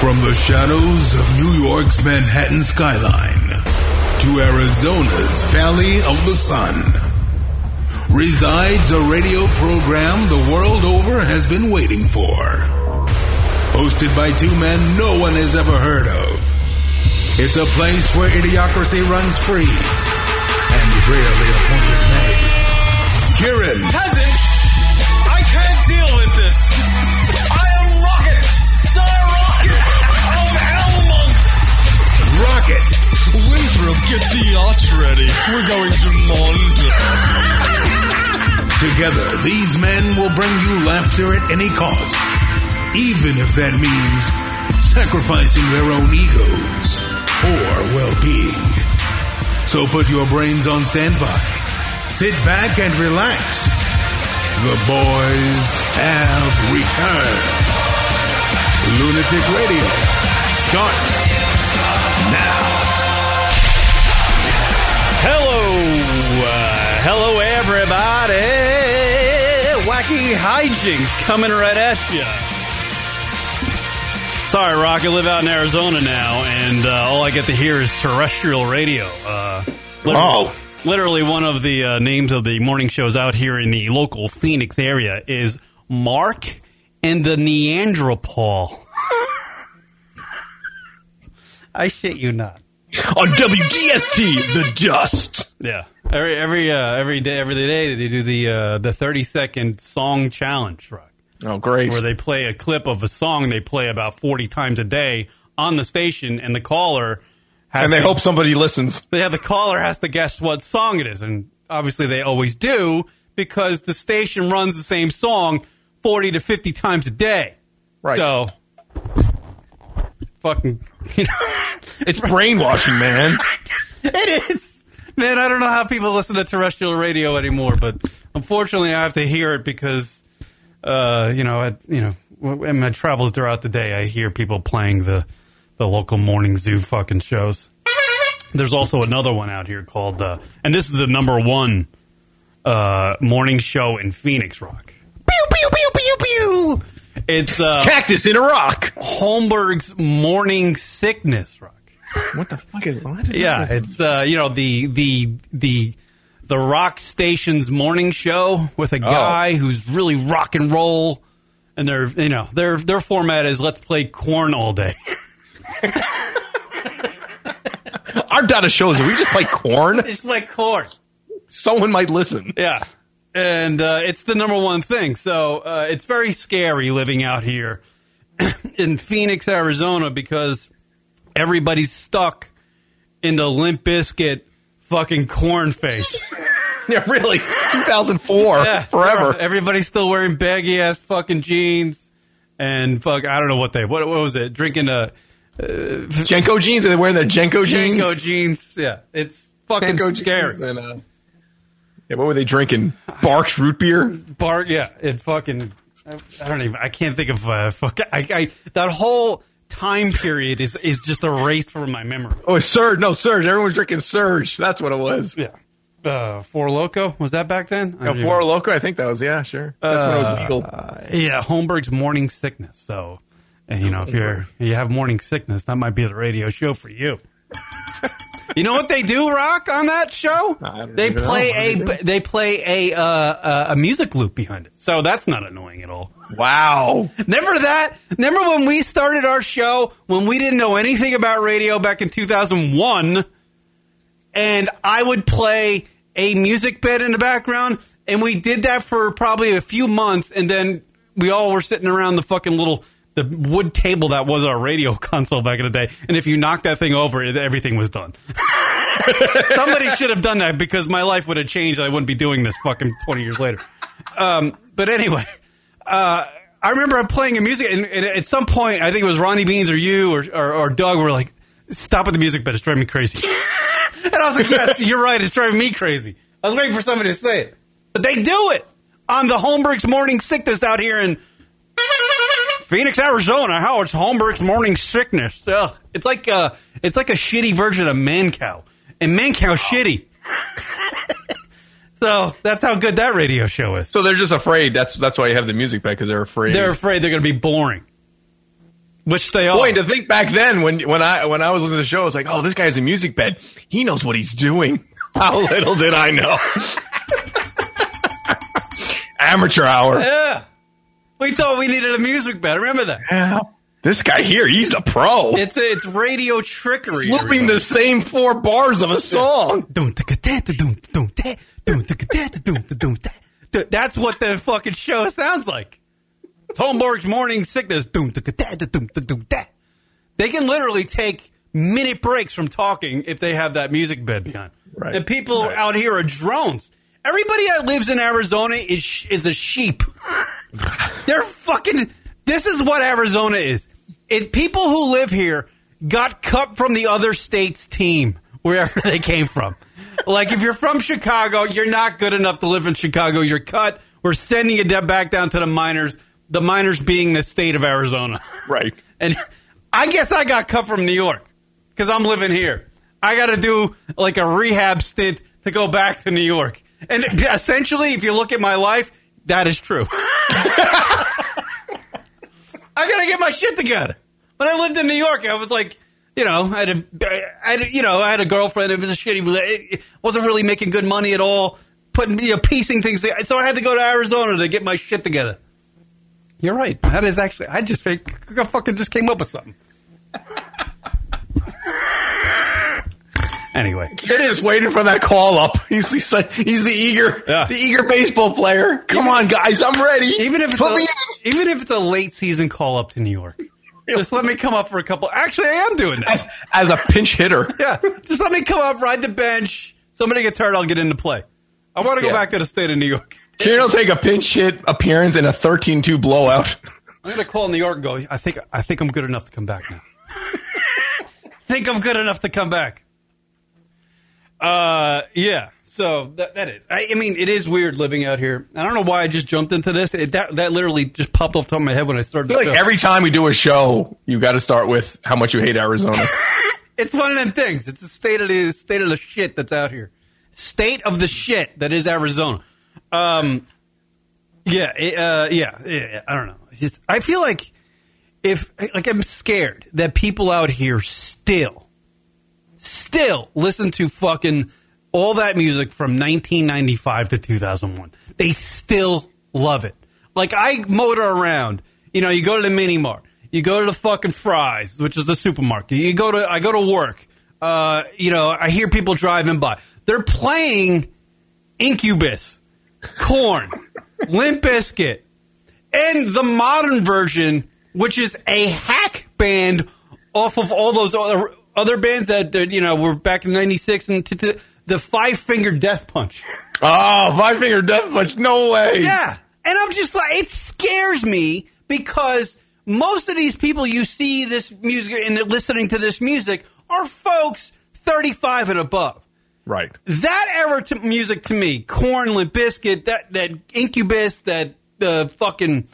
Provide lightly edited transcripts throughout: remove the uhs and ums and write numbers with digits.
From the shadows of New York's Manhattan skyline to Arizona's Valley of the Sun resides a radio program the world over has been waiting for. Hosted by two men no one has ever heard of. It's a place where idiocracy runs free and rarely a point is made. Kieran. Peasant! I can't deal with this. I am Rocket! Sir Rocket! Of Elmont! Rocket! Winthrop, get the arch ready. We're going to Monster. Together, these men will bring you laughter at any cost, even if that means sacrificing their own egos or well-being. So put your brains on standby. Sit back and relax. The boys have returned. Lunatic Radio starts now. Hello everybody. Wacky hijinks coming right at you. Sorry, Rock, I live out in Arizona now, and all I get to hear is terrestrial radio. Literally one of the names of the morning shows out here in the local Phoenix area is Mark and the Neanderthal. I shit you not. On WDST, The Dust. Yeah. Every day they do the 30-second song challenge, Rock. Oh, great. Where they play a clip of a song they play about 40 times a day on the station, and the caller has and they to, hope somebody listens. The caller has to guess what song it is, and obviously they always do, because the station runs the same song 40 to 50 times a day. Right. So, fucking, you know. It's brainwashing, man. It is. Man, I don't know how people listen to terrestrial radio anymore, but unfortunately I have to hear it because... in my travels throughout the day, I hear people playing the local morning zoo fucking shows. There's also another one out here called, and this is the number one morning show in Phoenix, Rock. Pew, pew, pew, pew, pew. It's Cactus in a Rock. Holmberg's Morning Sickness, Rock. What the fuck is that? Yeah, it's, the rock station's morning show with a guy who's really rock and roll, and their format is let's play Korn all day. Our data shows we just play Korn. It's like Korn. Someone might listen. Yeah, and it's the number one thing. So it's very scary living out here in Phoenix, Arizona, because everybody's stuck in the Limp Bizkit. Fucking Korn face. Yeah, really. It's 2004. Yeah, forever. Everybody's still wearing baggy ass fucking jeans and I don't know what was it? Drinking Jnco jeans. Are they wearing their Jnco jeans? Jnco jeans. Yeah, it's fucking Jnco scary. And, what were they drinking? Bark's root beer. Bark. Yeah, it fucking. I can't think of that whole time period is just erased from my memory. Oh, Surge. No, Surge. Everyone's drinking Surge. That's what it was. Yeah. Four Loco. Was that back then? No, Four Loco. I think that was, yeah, sure. That's when it was legal. Yeah, Holmberg's Morning Sickness. So, and, you know, if you have morning sickness, that might be the radio show for you. You know what they do, Rock, on that show? They play a music loop behind it. So that's not annoying at all. Wow. Remember that? Remember when we started our show when we didn't know anything about radio back in 2001, and I would play a music bed in the background, and we did that for probably a few months, and then we all were sitting around the wood table that was our radio console back in the day, and if you knocked that thing over, everything was done. Somebody should have done that, because my life would have changed. I wouldn't be doing this fucking 20 years later. But anyway, I remember playing a music, and at some point, I think it was Ronnie Beans or you or Doug were like, "Stop with the music, but it's driving me crazy." And I was like, "Yes, you're right. It's driving me crazy." I was waiting for somebody to say it, but they do it on the Holmberg's Morning Sickness out here in Phoenix, Arizona. How it's Holmberg's Morning Sickness. Ugh. It's like a shitty version of Man Cow, and Man Cow shitty. So that's how good that radio show is. So they're just afraid. That's why you have the music back, because they're afraid. They're afraid they're going to be boring. Which they are. Boy, to think back then when I was listening to the show, I was like, oh, this guy's a music bed. He knows what he's doing. How little did I know? Amateur hour. Yeah. We thought we needed a music bed. Remember that? Yeah. This guy here, he's a pro. It's radio trickery. He's looping the same four bars of a song. That's what the fucking show sounds like. Holmberg's Morning Sickness. They can literally take minute breaks from talking if they have that music bed behind. Right. The people out here are drones. Everybody that lives in Arizona is a sheep. They're fucking... This is what Arizona is. People who live here got cut from the other state's team wherever they came from. Like, if you're from Chicago, you're not good enough to live in Chicago. You're cut. We're sending you back down to the minors. The minors being the state of Arizona. Right. And I guess I got cut from New York because I'm living here. I got to do like a rehab stint to go back to New York. And essentially, if you look at my life, that is true. I got to get my shit together. When I lived in New York, I was like, you know, I had a girlfriend. It was a shitty, it wasn't really making good money at all, piecing things together. So I had to go to Arizona to get my shit together. You're right. That is actually, I fucking just came up with something. Anyway. Kid is waiting for that call up. He's the eager baseball player. Come on, guys. I'm ready. Even if it's a late season call up to New York. Really? Just let me come up for a couple. Actually, I am doing that. As a pinch hitter. Yeah. Just let me come up, ride the bench. Somebody gets hurt, I'll get into play. I want to go back to the state of New York. Kieran will take a pinch hit appearance in a 13-2 blowout. I'm going to call New York and go, I think I'm good enough to come back now. Think I'm good enough to come back. Yeah. So that is. I mean, it is weird living out here. I don't know why I just jumped into this. That literally just popped off the top of my head when I started. I feel like every time we do a show, you got to start with how much you hate Arizona. It's one of them things. It's the state of the shit that's out here. State of the shit that is Arizona. Yeah. I don't know. I feel like I'm scared that people out here still listen to fucking all that music from 1995 to 2001. They still love it. Like, I motor around. You know, you go to the mini mart. You go to the fucking Fry's, which is the supermarket. I go to work. You know, I hear people driving by. They're playing Incubus, Korn, Limp Bizkit, and the modern version, which is a hack band off of all those other bands that, you know, were back in 96 and the Five Finger Death Punch. Oh, Five Finger Death Punch. No way. Yeah. And I'm just like, it scares me because most of these people you see this music and listening to this music are folks 35 and above. Right. That era music to me, Korn, Limp Bizkit, that Incubus, that fucking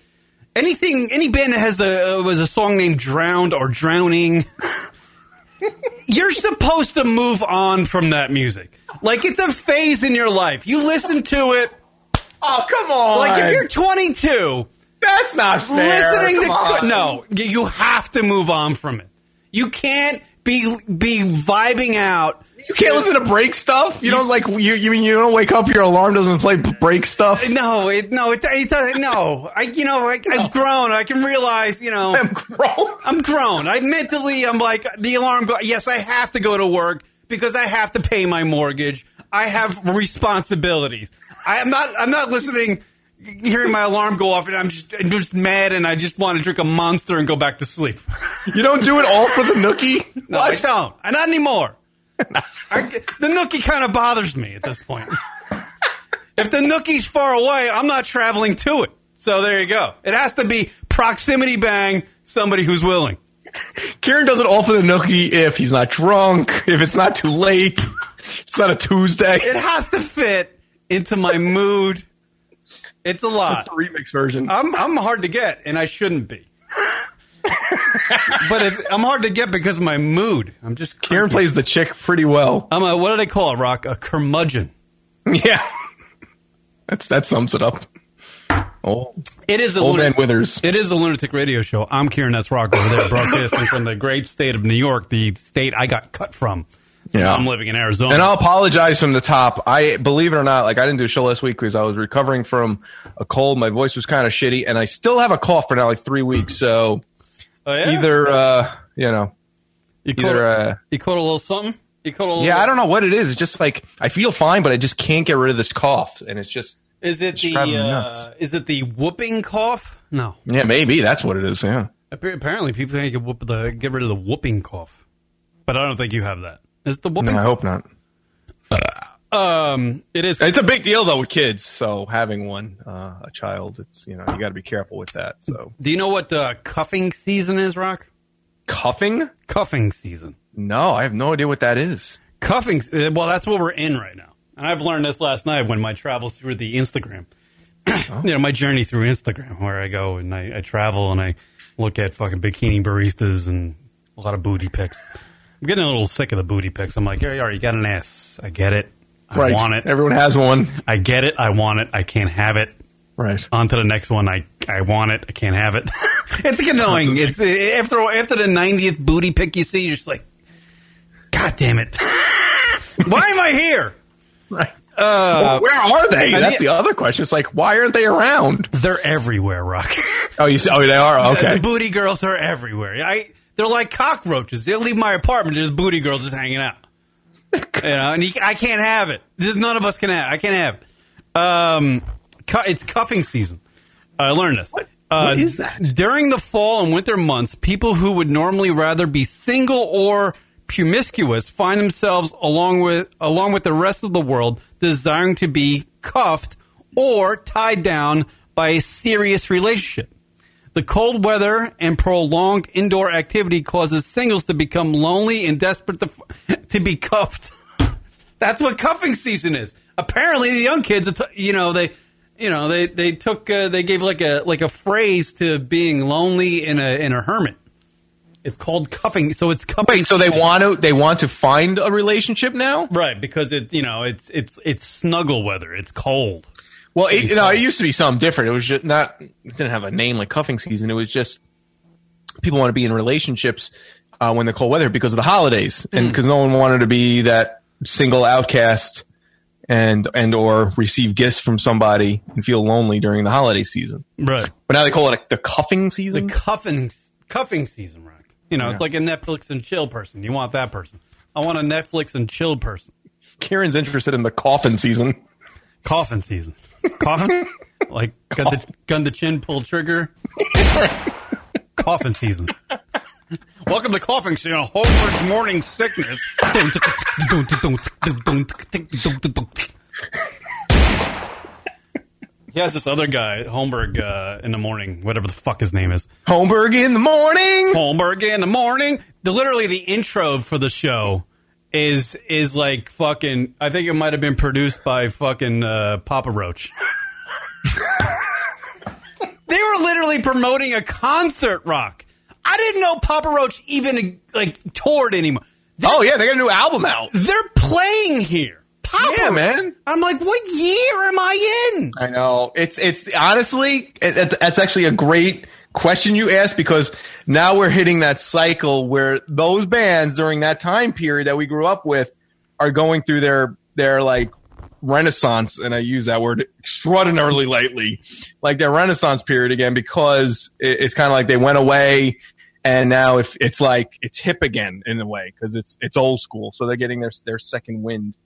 anything, any band that has was a song named Drowned or Drowning. You're supposed to move on from that music. Like, it's a phase in your life. You listen to it. Oh, come on. Like, if you're 22. That's not fair. No, you have to move on from it. You can't be vibing out. You can't listen to break stuff. You don't like you mean you don't wake up. Your alarm doesn't play break stuff. No. I've grown. I can realize. You know, I'm grown. I'm like the alarm. Yes, I have to go to work because I have to pay my mortgage. I have responsibilities. I'm not listening. Hearing my alarm go off and I'm just mad and I just want to drink a Monster and go back to sleep. You don't do it all for the nookie. No, I don't. Not anymore. The nookie kind of bothers me at this point. If the nookie's far away, I'm not traveling to it. So there you go. It has to be proximity bang, somebody who's willing. Kieran does it all for the nookie if he's not drunk, if it's not too late, it's not a Tuesday. It has to fit into my mood. It's a lot. That's the remix version. I'm hard to get, and I shouldn't be. But I'm hard to get because of my mood. I'm just cranky. Kieran plays the chick pretty well. I'm a, what do they call it, Rock? A curmudgeon. Yeah. That sums it up. It is the Lunatic Radio Show. I'm Kieran S. Rock over there, broadcasting from the great state of New York, the state I got cut from. Yeah. I'm living in Arizona. And I'll apologize from the top. I believe it or not, like I didn't do a show last week because I was recovering from a cold. My voice was kind of shitty, and I still have a cough for now, like 3 weeks. So you caught a little something. I don't know what it is. It's just like I feel fine, but I just can't get rid of this cough, and it's just. Is it the whooping cough? No. Yeah, maybe that's what it is. Yeah. Apparently, people can't get rid of the whooping cough, but I don't think you have that. Is the whooping? No, I hope not. It is. It's a big deal though with kids. So having a child, it's you got to be careful with that. So. Do you know what cuffing season is, Rock? Cuffing season. No, I have no idea what that is. Cuffing. Well, that's what we're in right now. And I've learned this last night when my travels through the Instagram. My journey through Instagram where I go and I travel and I look at fucking bikini baristas and a lot of booty pics. I'm getting a little sick of the booty pics. I'm like, here you are. You got an ass. I get it. I want it. Everyone has one. I get it. I want it. I can't have it. Right. On to the next one. I want it. I can't have it. It's annoying. It's after the 90th booty pic you see, you're just like, God damn it. Why am I here? Right. Where are they? That's the other question. It's like, why aren't they around? They're everywhere, Rock. They are? Okay. The booty girls are everywhere. They're like cockroaches. They'll leave my apartment. There's booty girls just hanging out. I can't have it. None of us can have it. I can't have it. It's cuffing season. I learned this. What is that? During the fall and winter months, people who would normally rather be single or promiscuous find themselves along with the rest of the world desiring to be cuffed or tied down by a serious relationship. The cold weather and prolonged indoor activity causes singles to become lonely and desperate to be cuffed. That's what cuffing season is. Apparently, the young kids, they gave like a phrase to being lonely in a hermit. It's called cuffing, so it's cuffing. Wait, so they want to find a relationship now, right? Because it's snuggle weather. It's cold. Well, it used to be something different. It was just it didn't have a name like cuffing season. It was just people want to be in relationships when the cold weather because of the holidays and because no one wanted to be that single outcast and or receive gifts from somebody and feel lonely during the holiday season, right? But now they call it the cuffing season. The cuffing season, right? It's like a Netflix and chill person. You want that person. I want a Netflix and chill person. Kieran's interested in the coffin season. Coffin season. Coffin? Like gun to chin, pull trigger. Coffin season. Welcome to coughing season. Holmberg's morning sickness. He has this other guy, Holmberg, in the morning, whatever the fuck his name is. Holmberg in the morning. Literally, the intro for the show is like fucking. I think it might have been produced by fucking Papa Roach. They were literally promoting a concert, Rock. I didn't know Papa Roach even toured anymore. They got a new album out. They're playing here. Yeah, man. I'm like, what year am I in? I know. It's honestly, that's actually a great question you asked because now we're hitting that cycle where those bands during that time period that we grew up with are going through their like renaissance, and I use that word extraordinarily lightly, like their renaissance period again because it's kind of like they went away. And now if it's like it's hip again in a way because it's old school. So they're getting their second wind.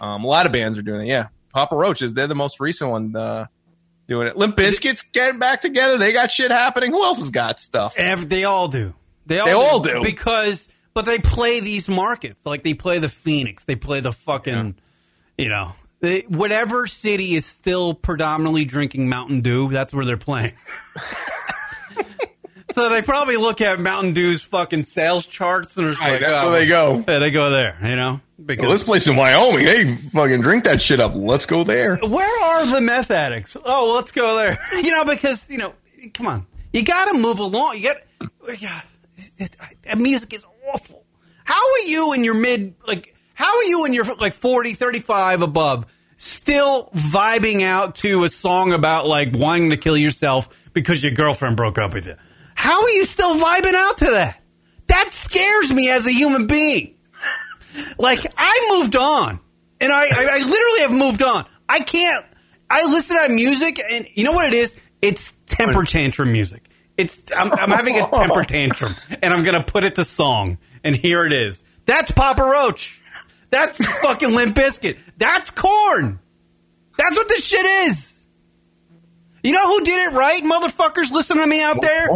A lot of bands are doing it, yeah. Papa Roach is, they're the most recent one doing it. Limp Bizkit's getting back together. They got shit happening. Who else has got stuff? They all do. They all do. But they play these markets. Like, they play the Phoenix. They play the fucking, whatever city is still predominantly drinking Mountain Dew, that's where they're playing. So they probably look at Mountain Dew's fucking sales charts. And that's where they go. Yeah, they go there, Because this place in Wyoming, they fucking drink that shit up. Let's go there. Where are the meth addicts? Oh, let's go there. Because come on. You got to move along. Music is awful. How are you in your 40, 35 above still vibing out to a song about, like, wanting to kill yourself because your girlfriend broke up with you. How are you still vibing out to that? That scares me as a human being. Like, I moved on. And I literally have moved on. I can't. I listen to music, and you know what it is? It's temper tantrum music. I'm having a temper tantrum, and I'm going to put it to song, and here it is. That's Papa Roach. That's fucking Limp Bizkit. That's Korn. That's what this shit is. You know who did it right, motherfuckers? Listen to me out there.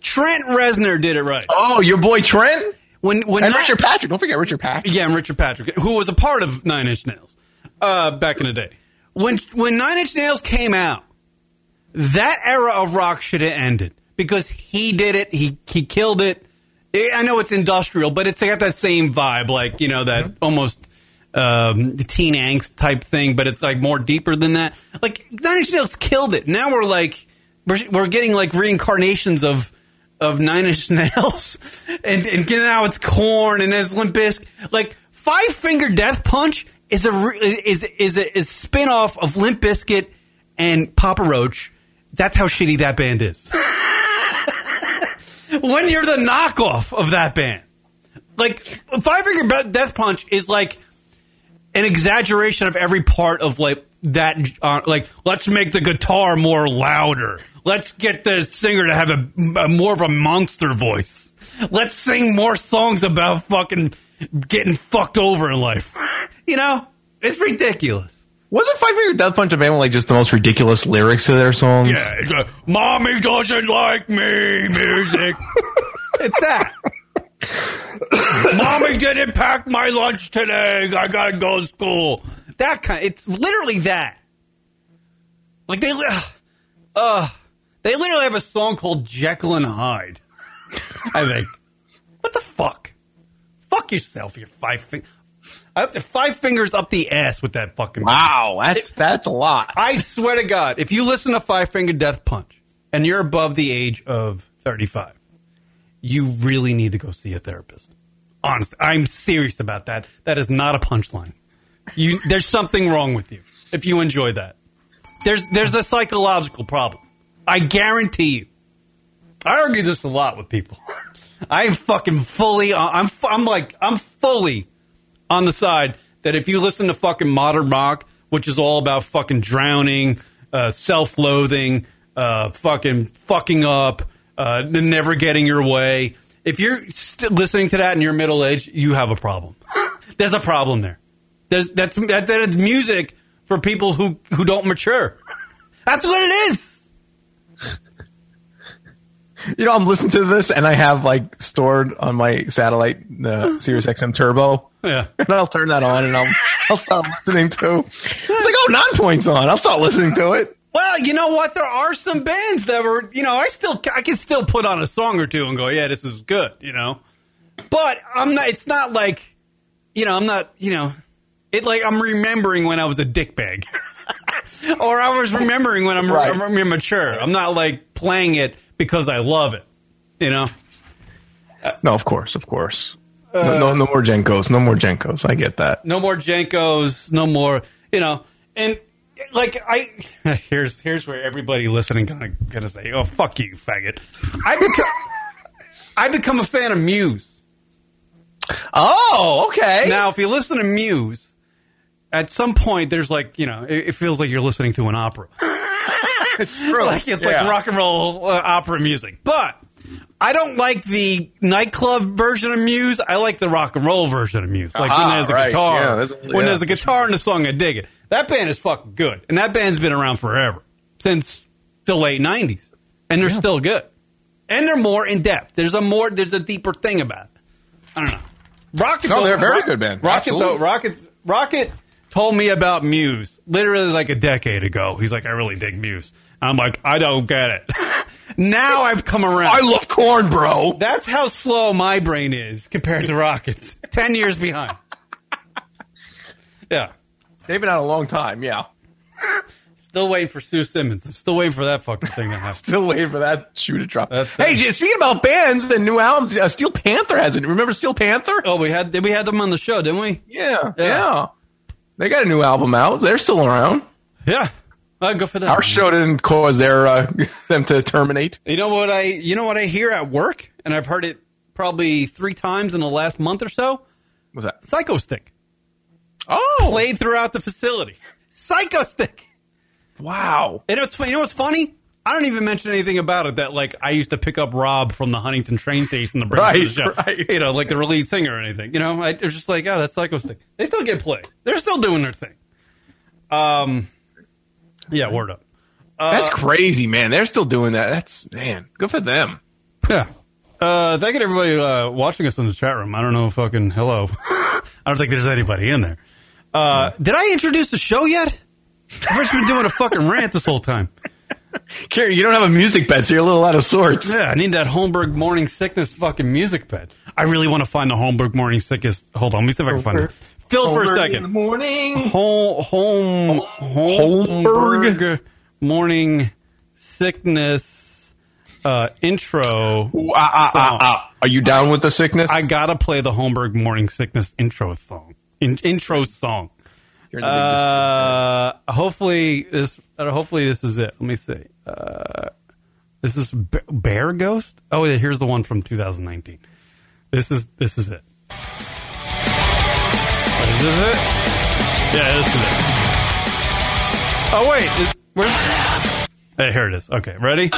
Trent Reznor did it right. Oh, your boy Trent? And Richard Patrick. Don't forget Richard Patrick. Yeah, and Richard Patrick, who was a part of Nine Inch Nails back in the day. When Nine Inch Nails came out, that era of rock should have ended because he did it. He killed it. I know it's industrial, but it's got that same vibe, like, you know, that almost teen angst type thing, but it's like more deeper than that. Like, Nine Inch Nails killed it. Now we're like, we're getting like reincarnations of Nine Inch Nails, and now it's Korn and it's Limp Bizkit. Like, Five Finger Death Punch is a spinoff of Limp Bizkit and Papa Roach. That's how shitty that band is. When you're the knockoff of that band. Like, Five Finger Death Punch is like an exaggeration of every part of, like, that, like, let's make the guitar more louder. Let's get the singer to have a more of a monster voice. Let's sing more songs about fucking getting fucked over in life. You know? It's ridiculous. Wasn't Five Finger Death Punch a band with, like, just the most ridiculous lyrics to their songs? Yeah, it's like, Mommy doesn't like me music. It's that. Mommy didn't pack my lunch today. I gotta go to school. That kind. It's literally that. Like, they literally have a song called Jekyll and Hyde. I think. What the fuck? Fuck yourself, you Five Finger. I have to 5 fingers up the ass with that fucking. Wow, that's a lot. I swear to God, if you listen to Five Finger Death Punch and you're above the age of 35, you really need to go see a therapist. Honestly, I'm serious about that. That is not a punchline. There's something wrong with you if you enjoy that. There's a psychological problem. I guarantee you. I argue this a lot with people. I'm fully on the side that if you listen to fucking modern rock, which is all about fucking drowning, self-loathing, fucking fucking up, never getting your way. If you're listening to that in your middle age, you have a problem. There's a problem there. That it's music for people who don't mature. That's what it is. You know, I'm listening to this and I have, like, stored on my satellite, Sirius XM Turbo. Yeah. And I'll turn that on and I'll start listening to. It's like, oh, 9 points on. I'll start listening to it. Well, you know what? There are some bands that were, you know, I can still put on a song or two and go, yeah, this is good, you know. But I'm remembering when I was a dickbag. Or I was remembering when I'm immature. I'm not, like, playing it because I love it, you know. No, of course. No more Jncos. No more Jncos. I get that. No more Jncos. No more, you know. And, like, here's where everybody listening gonna say, "Oh, fuck you, faggot." I become a fan of Muse. Oh, okay. Now, if you listen to Muse, at some point, there's, like, you know, it feels like you're listening to an opera. It's true. Like rock and roll opera music. But I don't like the nightclub version of Muse. I like the rock and roll version of Muse. Like, when there's a guitar. Yeah, when there's a guitar in the song, I dig it. That band is fucking good. And that band's been around forever. Since the late 90s. And they're still good. And they're more in depth. There's a deeper thing about it. I don't know. They're a very good band. Rocket told me about Muse literally like a decade ago. He's like, I really dig Muse. I'm like, I don't get it. Now I've come around. I love Korn, bro. That's how slow my brain is compared to Rocket's. 10 years behind. Yeah. They've been out a long time, yeah. Still waiting for Sue Simmons. I'm still waiting for that fucking thing to happen. Still waiting for that shoe to drop. Hey, speaking about bands and new albums, Steel Panther has it. Remember Steel Panther? Oh, we had them on the show, didn't we? Yeah. They got a new album out. They're still around. Yeah. Go for that. Our show didn't cause their them to terminate. You know what I hear at work, and I've heard it probably 3 times in the last month or so. What's that? Psychostick. Oh, played throughout the facility. Psychostick. Wow. And it's you know what's funny? I don't even mention anything about it. That like I used to pick up Rob from the Huntington train station to bring him to the show. Right. You know, like the relief singer or anything. You know, it was just like, oh, that's Psychostick. They still get played. They're still doing their thing. Yeah, word up. That's crazy, man. They're still doing that. That's, man, good for them. Yeah. Thank you to everybody watching us in the chat room. I don't know, fucking hello. I don't think there's anybody in there. Did I introduce the show yet? I've just been doing a fucking rant this whole time. Kieran, you don't have a music bed, so you're a little out of sorts. Yeah, I need that Holmberg Morning Sickness fucking music bed. I really want to find the Holmberg Morning Sickness. Hold on, let me see if I can find it. Phil, for a second. In the morning. Holmberg Morning Sickness intro. Are you down with the sickness? I gotta play the Holmberg Morning Sickness intro song. Intro song. Hopefully this is it. Let me see. This is Bear Ghost. Oh, here's the one from 2019. This is it. Is this it? Yeah, this is it. Oh, wait. Hey, here it is. Okay, ready?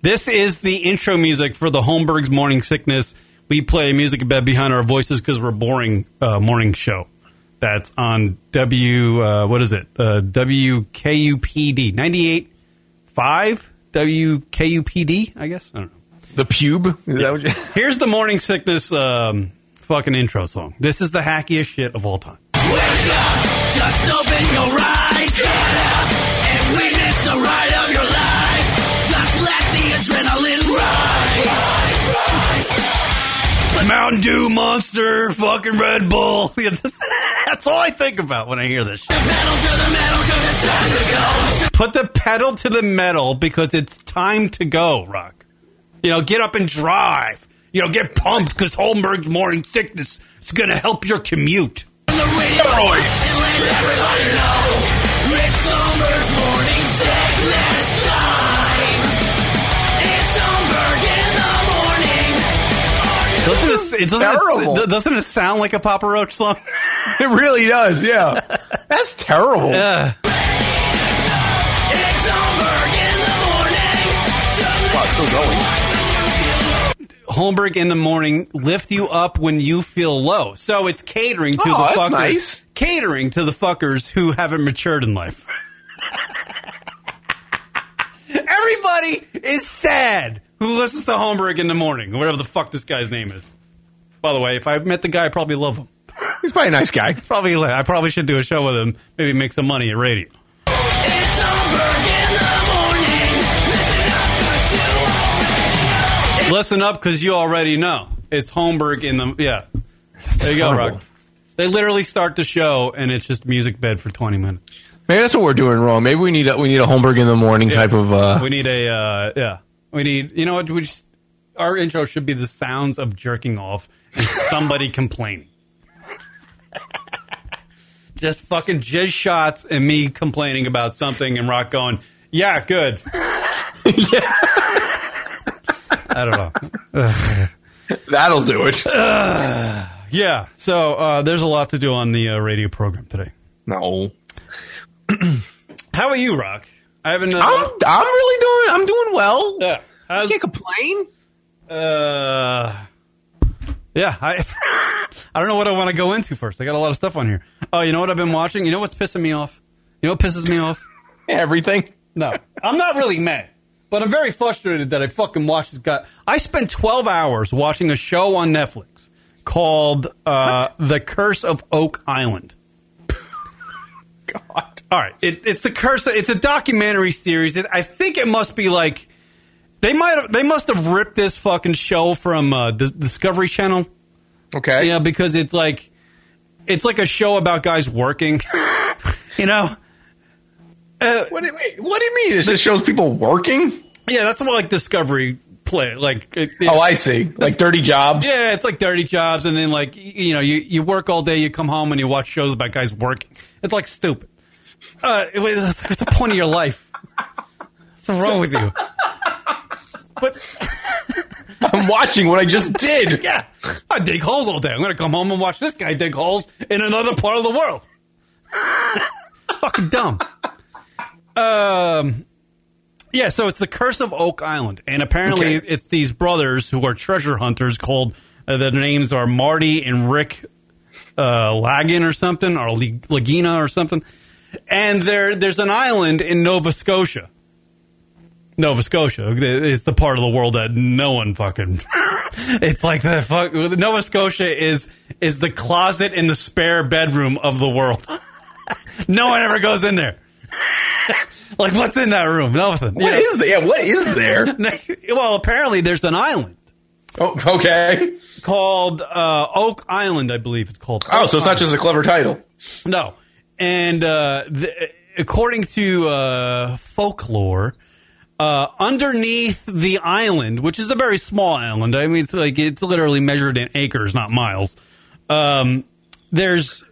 This is the intro music for the Holmberg's Morning Sickness. We play music bed behind our voices because we're boring morning show. That's on WKUPD. 98.5 WKUPD, I guess? I don't know. The pube? Is that what here's the Morning Sickness... fucking intro song. This is the hackiest shit of all time. Wake up, just open your eyes, get up, and witness the ride of your life. Just let the adrenaline rise. Mountain Dew, Monster, fucking Red Bull. That's all I think about when I hear this shit. Put the pedal to the metal because it's time to go, Rock. You know, get up and drive. You know, get pumped because Holmberg's Morning Sickness is going to help your commute. Doesn't it sound like a Papa Roach song? It really does, yeah. That's terrible. Yeah. It's Holmberg in the morning. Wow, it's still going. Holmberg in the morning lift you up when you feel low. So it's catering to the fuckers. Nice. Catering to the fuckers who haven't matured in life. Everybody is sad who listens to Holmberg in the morning, whatever the fuck this guy's name is. By the way, if I met the guy, I'd probably love him. He's probably a nice guy. I probably should do a show with him, maybe make some money at radio. It's Holmberg. Listen up, because you already know. It's Holmberg in the... Yeah. There you go, Rock. They literally start the show, and it's just music bed for 20 minutes. Maybe that's what we're doing wrong. Maybe we need a Holmberg in the morning type of... We need a... yeah. We need... You know what? Our intro should be the sounds of jerking off and somebody complaining. Just fucking jizz shots and me complaining about something and Rock going, yeah, good. Yeah. I don't know. That'll do it. Yeah. So there's a lot to do on the radio program today. No. How are you, Rock? I haven't. I'm really doing. I'm doing well. Yeah. I can't complain. Yeah. I don't know what I want to go into first. I got a lot of stuff on here. Oh, you know what I've been watching? You know what's pissing me off? You know what pisses me off? Everything. No, I'm not really mad. But I'm very frustrated that I fucking watched this guy. I spent 12 hours watching a show on Netflix called The Curse of Oak Island. God. All right. It's the curse. It's a documentary series. I think it must be like they must have ripped this fucking show from the Discovery Channel. Okay. Yeah, because it's like a show about guys working, you know. What do you mean? It just shows people working? Yeah, that's what like Discovery play. Like, I see. Like dirty jobs. Yeah, it's like dirty jobs, and then like you work all day, you come home and you watch shows about guys working. It's like stupid. It's the point of your life. What's wrong with you? But I'm watching what I just did. Yeah, I dig holes all day. I'm gonna come home and watch this guy dig holes in another part of the world. Fucking dumb. Yeah, so it's the Curse of Oak Island, and apparently it's these brothers who are treasure hunters called, their names are Marty and Rick Lagina or something, and there's an island in Nova Scotia. Nova Scotia is the part of the world that no one fucking... It's like the fuck... Nova Scotia is the closet in the spare bedroom of the world. No one ever goes in there. Like, what's in that room? Nothing. What is there? Well, apparently there's an island. Oh, okay. Called Oak Island, I believe it's called. Oh, so it's not just a clever title. No. And according to folklore... underneath the island, which is a very small island, I mean, it's literally measured in acres, not miles. There's,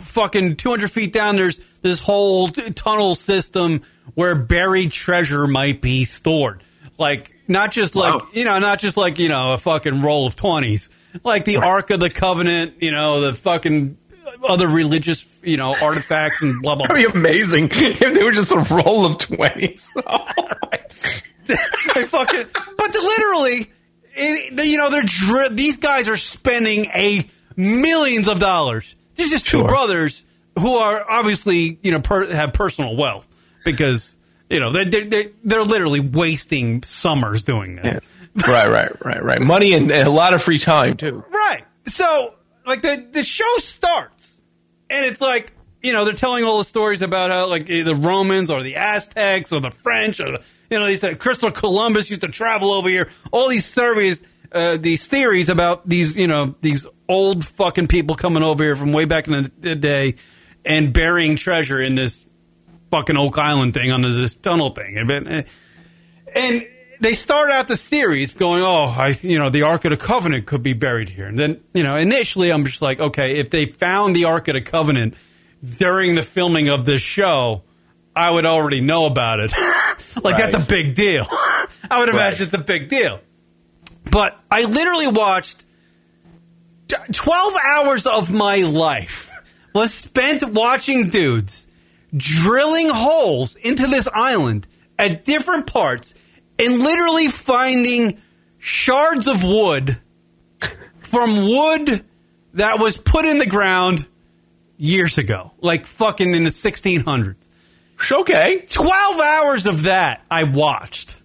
fucking 200 feet down, there's this whole tunnel system where buried treasure might be stored. Like, not just like, wow. A fucking roll of 20s. Like the Ark of the Covenant, the fucking... other religious, artifacts and blah, blah, blah. That'd be amazing if they were just a roll of 20s. But literally, these guys are spending millions of dollars. There's just two brothers who are obviously, have personal wealth because, they're literally wasting summers doing this. Yeah. Right. Money and a lot of free time, too. Right. So, like, the show starts, and it's like, they're telling all the stories about how, like, the Romans or the Aztecs or the French or, Christopher Columbus used to travel over here. All these theories about these, these old fucking people coming over here from way back in the day and burying treasure in this fucking Oak Island thing under this tunnel thing. And they start out the series going, the Ark of the Covenant could be buried here. And then, initially I'm just like, okay, if they found the Ark of the Covenant during the filming of this show, I would already know about it. That's a big deal. I would imagine it's a big deal. But I literally watched 12 hours of my life was spent watching dudes drilling holes into this island at different parts and literally finding shards of wood from wood that was put in the ground years ago. Like fucking in the 1600s. Okay. 12 hours of that I watched.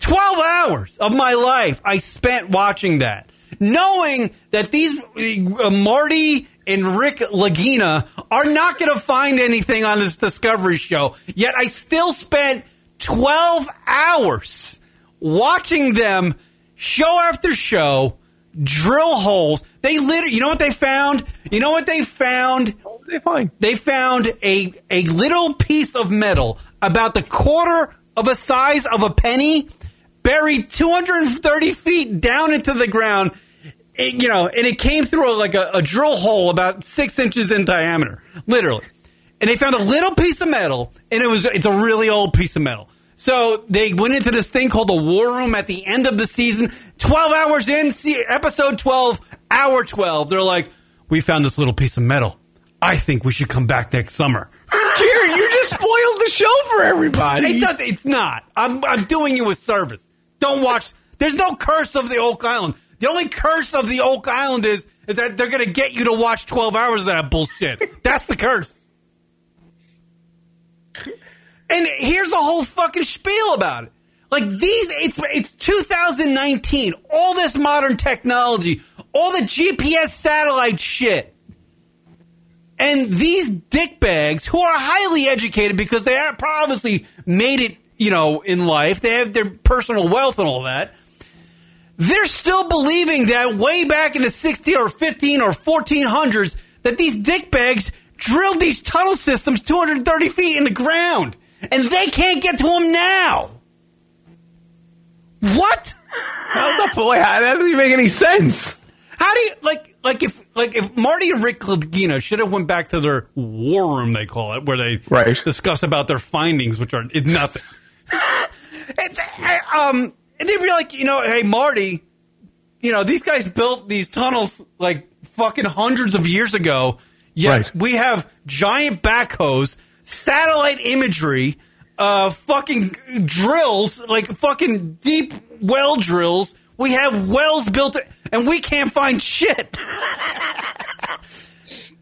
12 hours of my life I spent watching that. Knowing that these Marty and Rick Lagina are not going to find anything on this Discovery show. Yet I still spent... 12 hours watching them show after show drill holes. They literally, you know what they found? They found a little piece of metal about the quarter of a size of a penny buried 230 feet down into the ground. And it came through like a drill hole about 6 inches in diameter, literally. And they found a little piece of metal, and it's a really old piece of metal. So they went into this thing called the War Room at the end of the season. 12 hours in, episode 12, hour 12. They're like, we found this little piece of metal. I think we should come back next summer. Kieran, you just spoiled the show for everybody. It's not. I'm doing you a service. Don't watch. There's no curse of the Oak Island. The only curse of the Oak Island is that they're going to get you to watch 12 hours of that bullshit. That's the curse. And here's a whole fucking spiel about it. Like it's 2019. All this modern technology, all the GPS satellite shit. And these dickbags who are highly educated because they have obviously made it, in life. They have their personal wealth and all that. They're still believing that way back in the 60 or 15 or 1400s that these dickbags drilled these tunnel systems 230 feet in the ground. And they can't get to him now. What? How's that? Boy, that doesn't even make any sense. How do you if Marty and Rick Lagina should have went back to their war room, they call it, where they discuss about their findings, which are nothing. And they'd be like, you know, hey Marty, you know these guys built these tunnels like fucking hundreds of years ago. Yet we have giant backhoes, satellite imagery, fucking drills, like fucking deep well drills. We have wells built, and we can't find shit.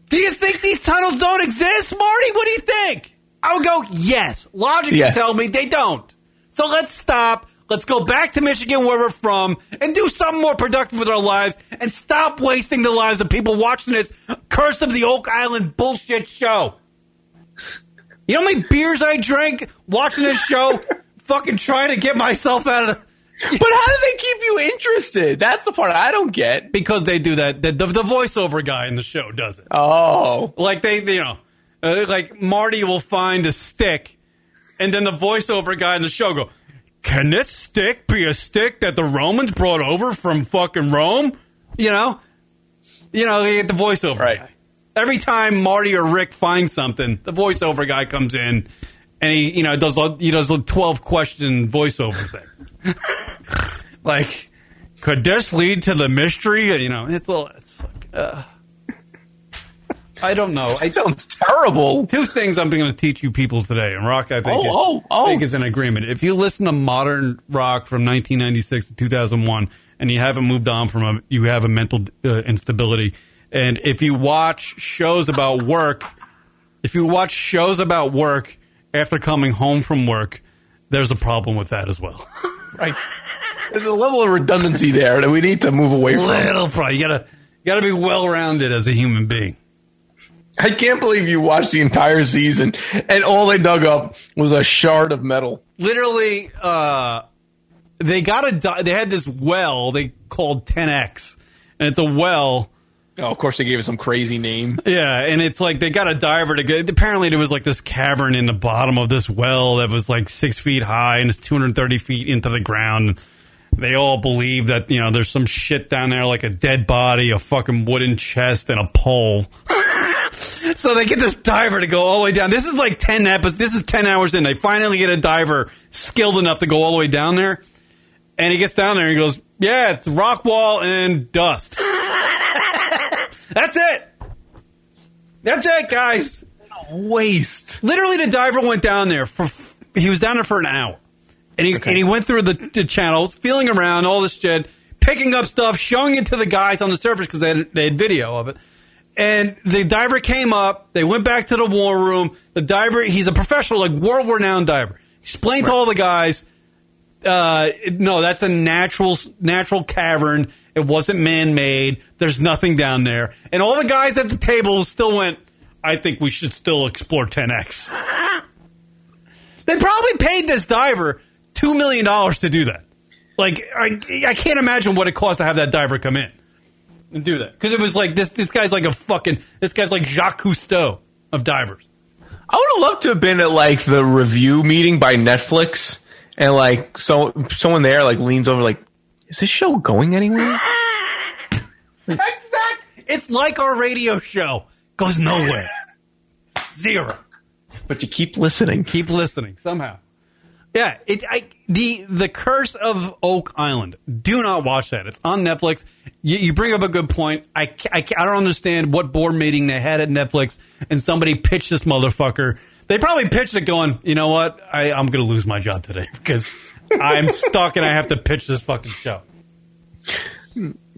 Do you think these tunnels don't exist, Marty? What do you think? I would go, yes. Logic would tell me they don't. So let's stop. Let's go back to Michigan, where we're from, and do something more productive with our lives, and stop wasting the lives of people watching this Curse of the Oak Island bullshit show. You know how many beers I drank watching this show, fucking trying to get myself out of the... But how do they keep you interested? That's the part I don't get. Because they do that. The voiceover guy in the show does it. Oh. Like, they you know, like Marty will find a stick, and then the voiceover guy in the show go, can this stick be a stick that the Romans brought over from fucking Rome? You know? You know, they get the voiceover guy. Every time Marty or Rick finds something, the voiceover guy comes in, and he does a 12-question voiceover thing. Like, could this lead to the mystery? You know, it's like I don't know. It sounds terrible. Two things I'm going to teach you people today, and Rock, I think, is in agreement. If you listen to modern rock from 1996 to 2001, and you haven't moved on from it, you have a mental instability. And if you watch shows about work, after coming home from work, there's a problem with that as well. Right. There's a level of redundancy there that we need to move away from. You gotta be well-rounded as a human being. I can't believe you watched the entire season and all they dug up was a shard of metal. Literally, they had this well they called 10X, and it's a well. Oh, of course they gave it some crazy name. Yeah, and it's like they got a diver to get... Apparently there was like this cavern in the bottom of this well that was like 6 feet high and it's 230 feet into the ground. They all believe that, you know, there's some shit down there like a dead body, a fucking wooden chest, and a pole. So they get this diver to go all the way down. This is like 10 episodes. This is 10 hours in. They finally get a diver skilled enough to go all the way down there. And he gets down there and he goes, yeah, it's rock wall and dust. That's it. That's it, guys. What a waste. Literally, the diver went down there. He was down there for an hour. And he went through the channels, feeling around, all this shit, picking up stuff, showing it to the guys on the surface because they had video of it. And the diver came up. They went back to the war room. The diver, he's a professional, like world-renowned diver. Explained to all the guys, no, that's a natural cavern. It wasn't man-made. There's nothing down there. And all the guys at the table still went, I think we should still explore 10X. They probably paid this diver $2 million to do that. Like, I can't imagine what it cost to have that diver come in and do that. Because it was like, this guy's like this guy's like Jacques Cousteau of divers. I would have loved to have been at, like, the review meeting by Netflix. And, like, someone there, like, leans over, like, is this show going anywhere? Exactly. It's like our radio show. Goes nowhere. Zero. But you keep listening. Keep listening somehow. Yeah. The Curse of Oak Island. Do not watch that. It's on Netflix. You bring up a good point. I don't understand what board meeting they had at Netflix and somebody pitched this motherfucker. They probably pitched it going, you know what? I'm going to lose my job today because... I'm stuck and I have to pitch this fucking show.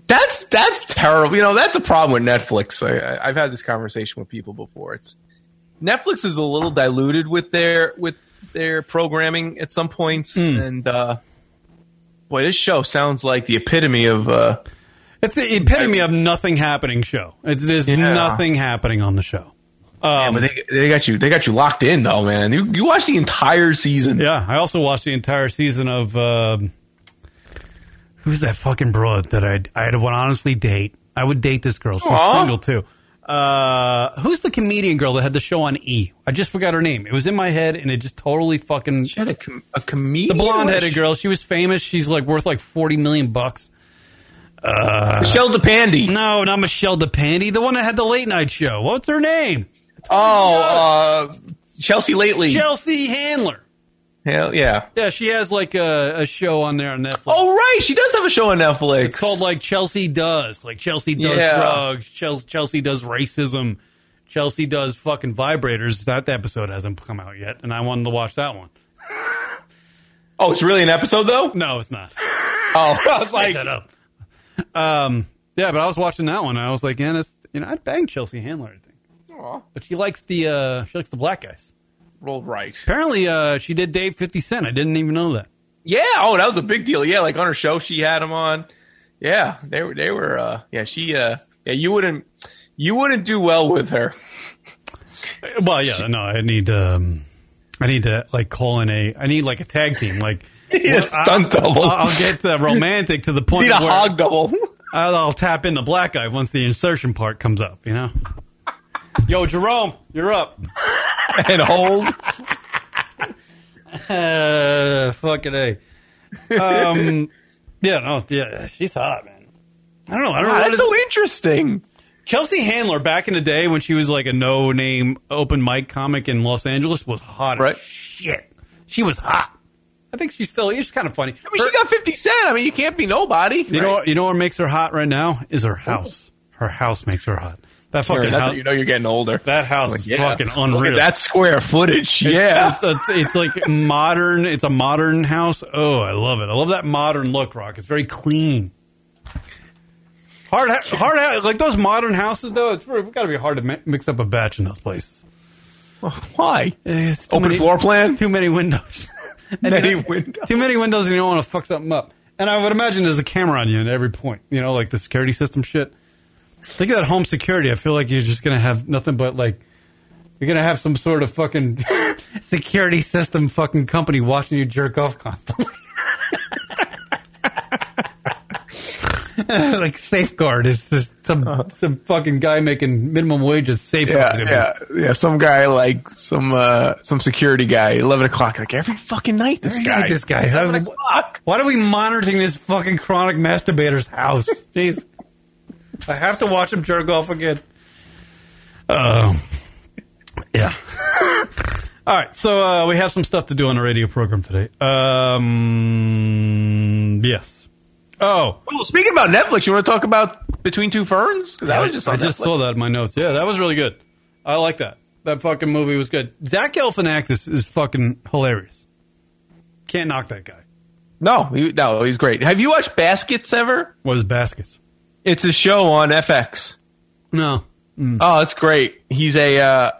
That's terrible. You know, that's a problem with Netflix. I've had this conversation with people before. Netflix is a little diluted with their programming at some points. And boy, this show sounds like the epitome of it's the epitome of nothing happening show. There's nothing happening on the show. Yeah, but they got you locked in though, man. You watched the entire season. Yeah, I also watched the entire season of who's that fucking broad that I had to honestly date. I would date this girl. She's single too. Who's the comedian girl that had the show on E? I just forgot her name. It was in my head, and it just totally fucking... She had a comedian? The blonde-headed girl. She was famous. She's like worth like $40 million. Michelle DePandy. No, not Michelle DePandy. The one that had the late-night show. What's her name? Oh, Chelsea Lately. Chelsea Handler. Hell yeah. Yeah, she has like a show on there on Netflix. Oh, right. She does have a show on Netflix. It's called like Chelsea Does. Like Chelsea Does Drugs. Chelsea Does Racism. Chelsea Does fucking Vibrators. That episode hasn't come out yet, and I wanted to watch that one. Oh, it's really an episode, though? No, it's not. Oh, I was like... that up. Yeah, but I was watching that one, and I was like, yeah, I'd bang Chelsea Handler, I think. Aww. But she likes the black guys. Well, right. Apparently, she did Dave 50 Cent. I didn't even know that. Yeah. Oh, that was a big deal. Yeah, like on her show, she had him on. Yeah, they were. Yeah, she. Yeah, you wouldn't do well with her. Well, yeah, no, I need like a tag team, like a stunt double. I'll get romantic to the point. You need where a hog double. I'll tap in the black guy once the insertion part comes up. You know. Yo, Jerome, you're up. And hold. Fucking A. Yeah, she's hot, man. I don't know. That's so interesting. Chelsea Handler, back in the day when she was like a no-name open mic comic in Los Angeles, was hot as shit. She was hot. I think she still is. She's kind of funny. I mean, she got 50 Cent. I mean, you can't be nobody. You know what makes her hot right now? Is her house. Her house makes her hot. That fucking Kieran, that's house, you know you're getting older. That house is fucking unreal. Look at that square footage. It's like modern. It's a modern house. Oh, I love it. I love that modern look, Rock. It's very clean. Hard, like those modern houses though. It's got to be hard to mix up a batch in those places. Well, why? Open floor plan. Too many windows. Too many windows, and you don't want to fuck something up. And I would imagine there's a camera on you at every point. You know, like the security system shit. Think of that home security. I feel like you're just going to have nothing but, like, you're going to have some sort of fucking security system fucking company watching you jerk off constantly. Like, Safeguard is this, some fucking guy making minimum wages. Safeguard. Yeah. Some guy, like, some security guy, 11 o'clock. Like, every fucking night, this guy. 11 o'clock. Why are we monitoring this fucking chronic masturbator's house? Jeez. I have to watch him jerk off again. Yeah. All right, so we have some stuff to do on the radio program today. Yes. Oh. Well, speaking about Netflix, you want to talk about Between Two Ferns? I just saw that in my notes. Yeah, that was really good. I like that. That fucking movie was good. Zach Galifianakis is fucking hilarious. Can't knock that guy. No, he's great. Have you watched Baskets ever? What is Baskets? It's a show on FX. No. Mm. Oh, that's great. He's he had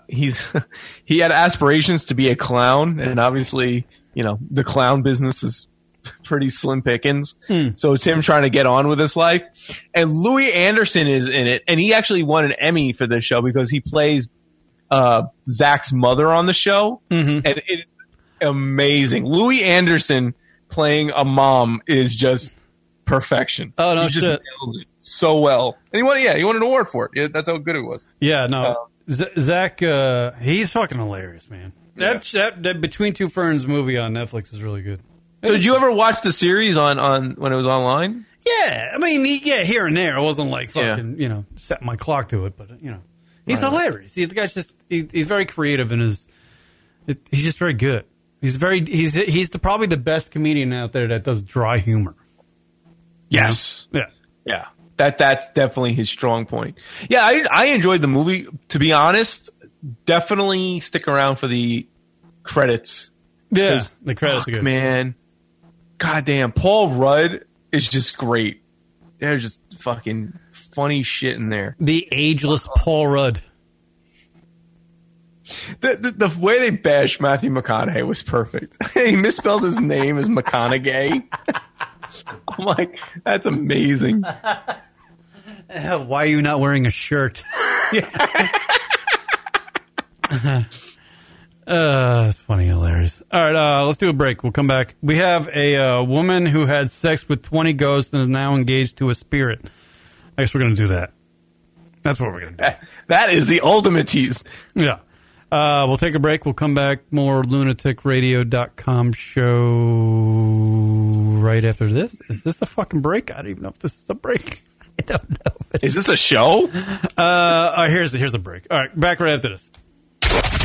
aspirations to be a clown, and obviously, you know, the clown business is pretty slim pickings. Mm. So it's him trying to get on with his life. And Louis Anderson is in it, and he actually won an Emmy for this show because he plays Zach's mother on the show. Mm-hmm. And it's amazing. Louis Anderson playing a mom is just perfection. Oh no, he just nails it so well. And he won an award for it. Yeah, that's how good it was. Yeah, no, Zach, he's fucking hilarious, man. That Between Two Ferns movie on Netflix is really good. So did you ever watch the series on when it was online? Yeah, I mean, here and there. I wasn't like fucking, you know, setting my clock to it, but you know, he's hilarious. He's the guy's just he's very creative and he's just very good. He's probably the best comedian out there that does dry humor. Yes. You know? Yeah. That's definitely his strong point. Yeah, I enjoyed the movie. To be honest, definitely stick around for the credits. Yeah, the credits are good. Man, goddamn, Paul Rudd is just great. There's just fucking funny shit in there. The ageless Paul Rudd. The way they bashed Matthew McConaughey was perfect. He misspelled his name as McConaughey. I'm like, that's amazing. Why are you not wearing a shirt? That's funny, hilarious. All right, let's do a break. We'll come back. We have a woman who had sex with 20 ghosts and is now engaged to a spirit. I guess we're going to do that. That's what we're going to do. That is the ultimate tease. Yeah. We'll take a break. We'll come back. More lunaticradio.com show right after this. Is this a fucking break? I don't even know if this is a break. I don't know. Is this a show? Here's a break. All right. Back right after this.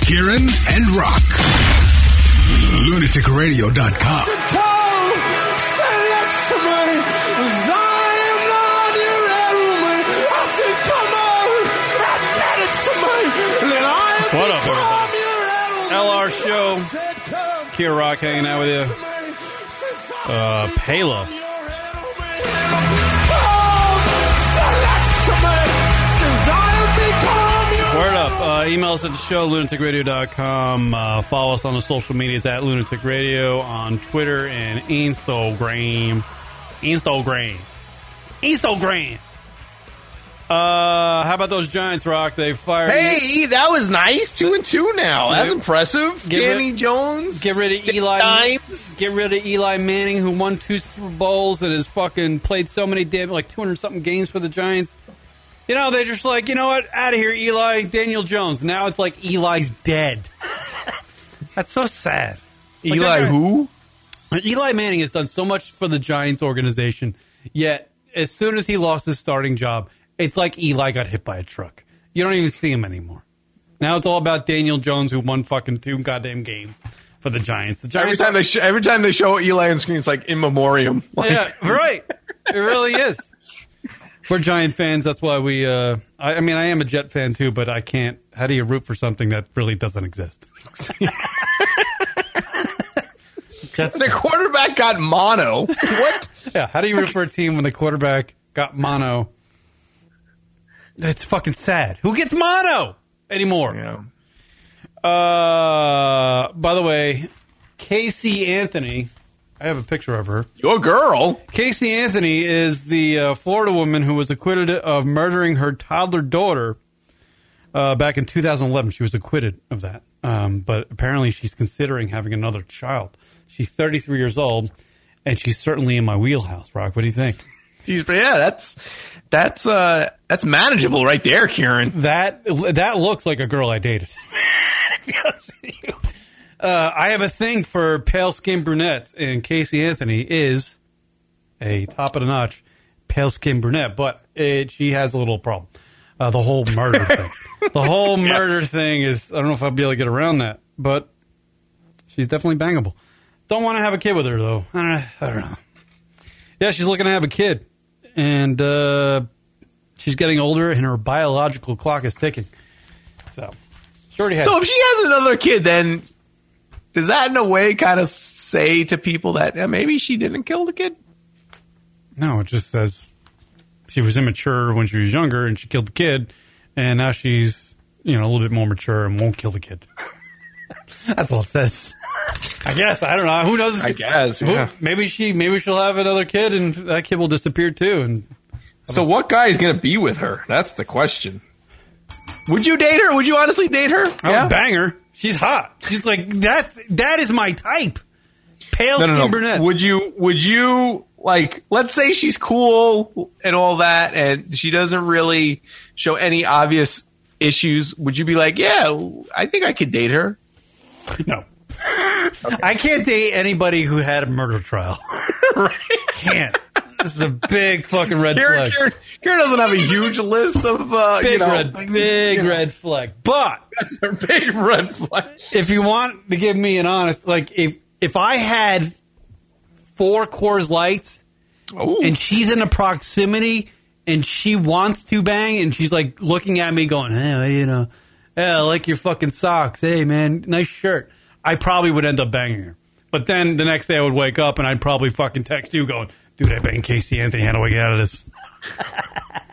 Kieran and Rock. Lunaticradio.com. What up, everybody? LR Show. Kieran Rock hanging out with you. Payla. Word up. Email us at the show, lunaticradio.com. Follow us on the social medias at Lunatic Radio on Twitter and Instagram. How about those Giants, Rock? They fired. Hey, that was nice. 2-2 now. That's impressive. Danny Jones. Get rid of Eli. Get rid of Eli Manning, who won 2 Super Bowls and has fucking played so many damn, like 200-something games for the Giants. You know, they're just like, you know what? Out of here, Eli. Daniel Jones. Now it's like Eli's dead. That's so sad. Like, Eli who? Eli Manning has done so much for the Giants organization, yet as soon as he lost his starting job, it's like Eli got hit by a truck. You don't even see him anymore. Now it's all about Daniel Jones, who won fucking 2 goddamn games for the Giants. The Giants every time they show Eli on screen, it's like in memoriam. Like. Yeah, right. It really is. We're Giant fans. That's why we... I mean, I am a Jet fan too, but I can't... How do you root for something that really doesn't exist? The quarterback got mono. What? Yeah, how do you root for a team when the quarterback got mono? That's fucking sad. Who gets mono anymore? Yeah. By the way, Casey Anthony, I have a picture of her. Your girl. Casey Anthony is the Florida woman who was acquitted of murdering her toddler daughter back in 2011. She was acquitted of that. But apparently she's considering having another child. She's 33 years old, and she's certainly in my wheelhouse, Rock. What do you think? Jeez, but yeah, that's manageable right there, Kieran. That looks like a girl I dated. To be honest with you. I have a thing for pale-skinned brunettes, and Casey Anthony is a top-of-the-notch pale-skinned brunette, but she has a little problem. The whole murder thing. The whole murder thing is, I don't know if I'll be able to get around that, but she's definitely bangable. Don't want to have a kid with her, though. I don't know. Yeah, she's looking to have a kid. And she's getting older, and her biological clock is ticking. So if she has another kid, then does that in a way kind of say to people that maybe she didn't kill the kid? No, it just says she was immature when she was younger, and she killed the kid, and now she's a little bit more mature and won't kill the kid. That's all it says. I guess. I don't know. Who knows? I guess. Yeah. Maybe she'll have another kid, and that kid will disappear too. And so, what guy is going to be with her? That's the question. Would you date her? Would you honestly date her? I would bang her. She's hot. She's like that. That is my type. Pale skin brunette. Would you like? Let's say she's cool and all that, and she doesn't really show any obvious issues. Would you be like, yeah, I think I could date her? No. Okay. I can't date anybody who had a murder trial. Right? Can't. This is a big fucking red flag. Kieran doesn't have a huge list of red flag. But that's a big red flag. If you want to give me an honest, like if I had 4 Coors Lights, and she's in the proximity and she wants to bang, and she's like looking at me going, hey, I like your fucking socks. Hey, man, nice shirt. I probably would end up banging her. But then the next day I would wake up and I'd probably fucking text you going, dude, I banged Casey Anthony. How do I get out of this?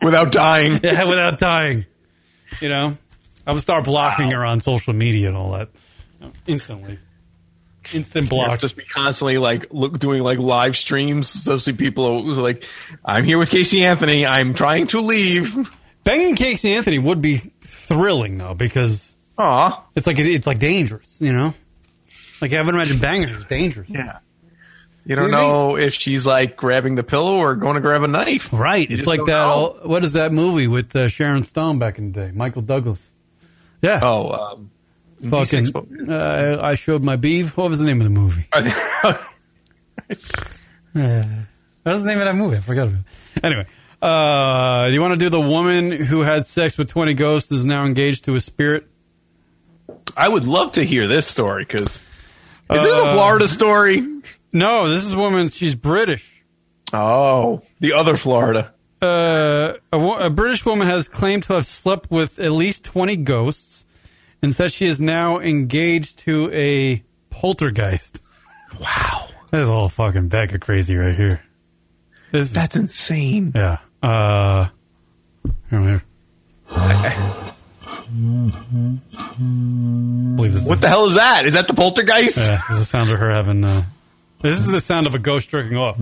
Without dying. Yeah, without dying. I would start blocking her on social media and all that. Instantly. Instant block. Just be constantly doing live streams. So see people like, I'm here with Casey Anthony. I'm trying to leave. Banging Casey Anthony would be thrilling though, because... Aw. It's like dangerous. Like I would imagine banging is dangerous. Yeah. You don't know if she's like grabbing the pillow or going to grab a knife. Right. It's like that. What is that movie with Sharon Stone back in the day? Michael Douglas. Yeah. Oh, fucking. I showed my beef. What was the name of the movie? What was the name of that movie? I forgot about it. Anyway. Do you want to do the woman who had sex with 20 ghosts is now engaged to a spirit? I would love to hear this story because is this a Florida story? No, this is a woman. She's British. Oh, the other Florida. A British woman has claimed to have slept with at least 20 ghosts and said she is now engaged to a poltergeist. Wow. That's a whole fucking bag of crazy right here. That's insane. Yeah. Here. What the hell is that? Is that the poltergeist? Yeah, this is the sound of her having... this is the sound of a ghost jerking off.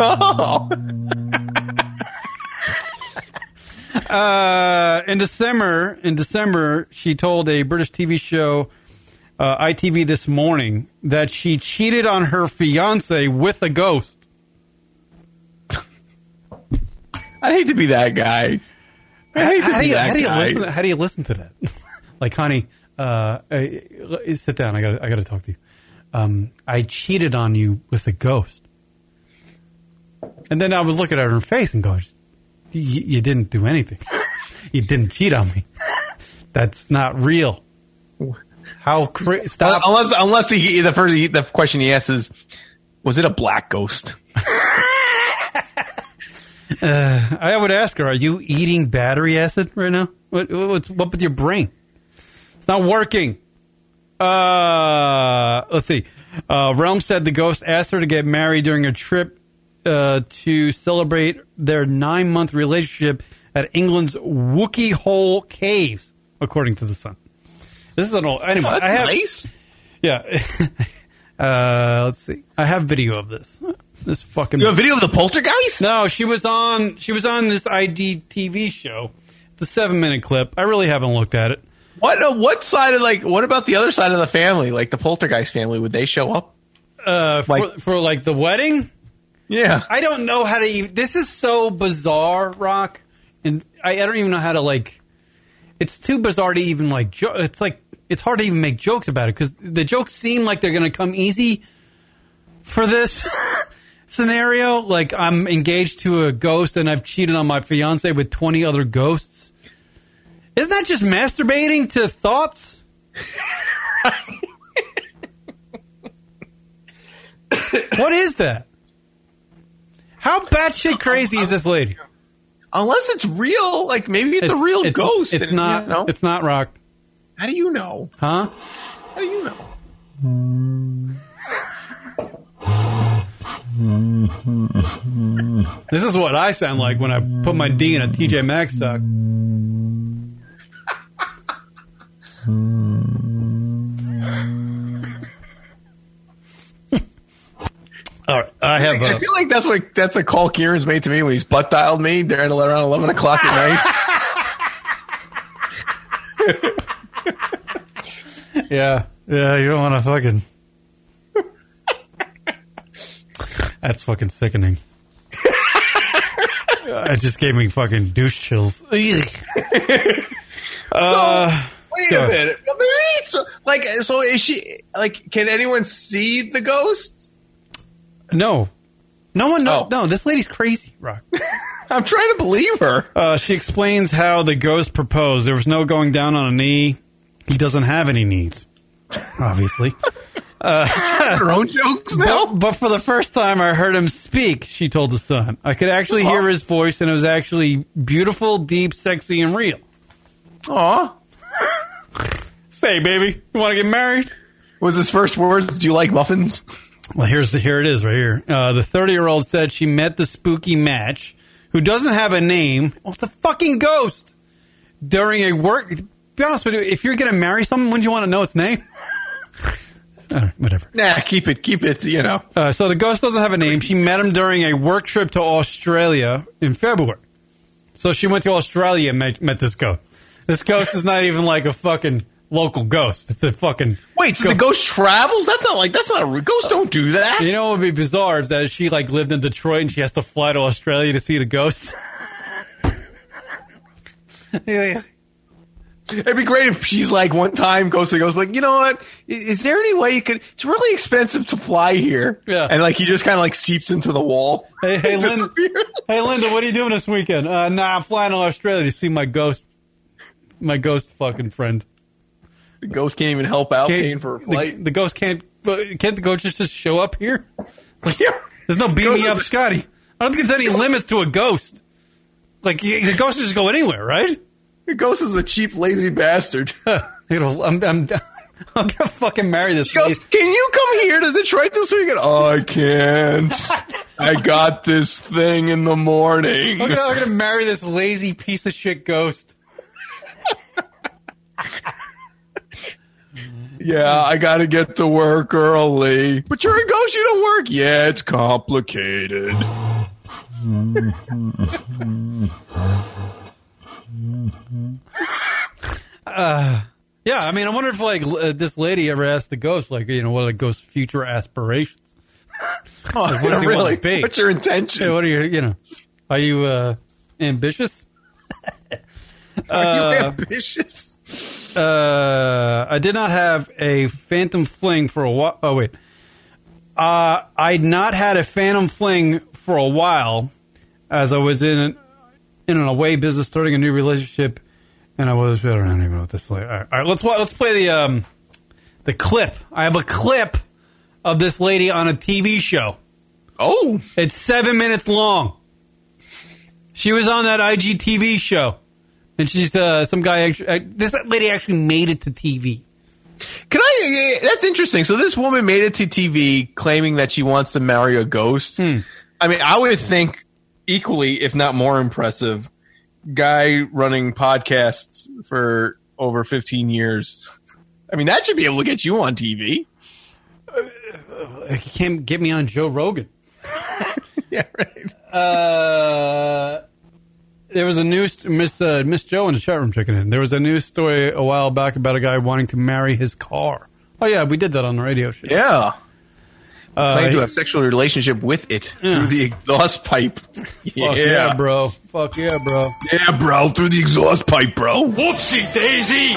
Oh. In December, she told a British TV show, ITV This Morning, that she cheated on her fiancé with a ghost. I hate to be that guy. How do you listen to that? Like, honey, sit down. I gotta talk to you. I cheated on you with a ghost. And then I was looking at her face and going, you didn't do anything. You didn't cheat on me. That's not real. How stop. Unless the question he asks is, was it a black ghost? I would ask her, are you eating battery acid right now? What's up with your brain? It's not working. Let's see. Realm said the ghost asked her to get married during a trip to celebrate their 9-month relationship at England's Wookiee Hole Caves, according to the Sun. This is an old... Anyway, that's nice. Yeah. Let's see. I have video of this. This fucking... You have a video of the poltergeist? No, she was on this IDTV show. It's a 7-minute clip. I really haven't looked at it. What side of, like, what about the other side of the family? Like the poltergeist family, would they show up? For the wedding? Yeah. I don't know how to even... This is so bizarre, Rock. And I don't even know how to, like... It's too bizarre to even, like... It's like... It's hard to even make jokes about it because the jokes seem like they're going to come easy for this... scenario, like I'm engaged to a ghost and I've cheated on my fiance with 20 other ghosts. Isn't that just masturbating to thoughts? What is that? How batshit crazy is this lady? Unless it's real, like maybe it's a real ghost. It's not. You know? It's not, Rock. How do you know? Huh? How do you know? This is what I sound like when I put my D in a TJ Maxx sock. All right, I feel like that's a call Kieran's made to me when he's butt dialed me during around 11:00 at night. Yeah, you don't want to fucking... That's fucking sickening. It just gave me fucking douche chills. Wait a minute. So is she, like, can anyone see the ghost? No. No one knows. Oh. No, this lady's crazy, Rock. I'm trying to believe her. She explains how the ghost proposed. There was no going down on a knee. He doesn't have any knees, obviously. Her own jokes now? But for the first time I heard him speak, she told the Sun. I could actually hear his voice, and it was actually beautiful, deep, sexy, and real. Aw. Say, baby, you want to get married? What was his first words? Do you like muffins? Well, here it is right here. The 30-year-old said she met the spooky match, who doesn't have a name. Well, it's a fucking ghost. During a work... To be honest with you, if you're going to marry someone, wouldn't you want to know its name? All right, whatever. Nah, keep it, you know. So the ghost doesn't have a name. She met him during a work trip to Australia in February. So she went to Australia and met this ghost. This ghost is not even like a fucking local ghost. It's a fucking... Wait, so ghost. The ghost travels? That's not a... Ghosts don't do that. You know what would be bizarre is that she, like, lived in Detroit and she has to fly to Australia to see the ghost. Yeah. It'd be great if she's like, one time goes to the ghost, like, you know what? Is there any way you could? It's really expensive to fly here. Yeah. And like, he just kind of like seeps into the wall. Hey, Linda. Hey, Linda, what are you doing this weekend? Nah, I'm flying to Australia to see my ghost fucking friend. The ghost can't even help out paying for a flight. The ghost can't the ghost just show up here? Like, yeah. There's no beat me up, Scotty. I don't think there's any limits to a ghost. Like, the ghost just go anywhere, right? The ghost is a cheap, lazy bastard. You know, I'm gonna fucking marry this. He goes, can you come here to Detroit this weekend? Oh, I can't. I got this thing in the morning. I'm gonna marry this lazy piece of shit ghost. Yeah, I gotta get to work early. But you're a ghost, you don't work. Yeah, it's complicated. Yeah, I mean, I wonder if like this lady ever asked the ghost, like, you know, what are the ghost's future aspirations? Oh, really? What's your intention? Yeah, what are you ambitious? Are you ambitious? I did not have a phantom fling for a while. Oh wait, I'd not had a phantom fling for a while, as I was in an away business, starting a new relationship, and I don't even know what this is like. All right, let's play the clip. I have a clip of this lady on a TV show. Oh, it's 7 minutes long. She was on that IGTV show, and she's some guy. This lady actually made it to TV. That's interesting. So this woman made it to TV, claiming that she wants to marry a ghost. I mean, I would think. Equally, if not more impressive, guy running podcasts for over 15 years. I mean, that should be able to get you on TV. It can't get me on Joe Rogan. Yeah, right. There was a news... Miss Joe in the chat room checking in. There was a news story a while back about a guy wanting to marry his car. Oh, yeah, we did that on the radio show. Yeah. Claim to have sexual relationship with it through the exhaust pipe. Fuck yeah, bro. Fuck yeah, bro. Yeah, bro. Through the exhaust pipe, bro. Whoopsie daisy.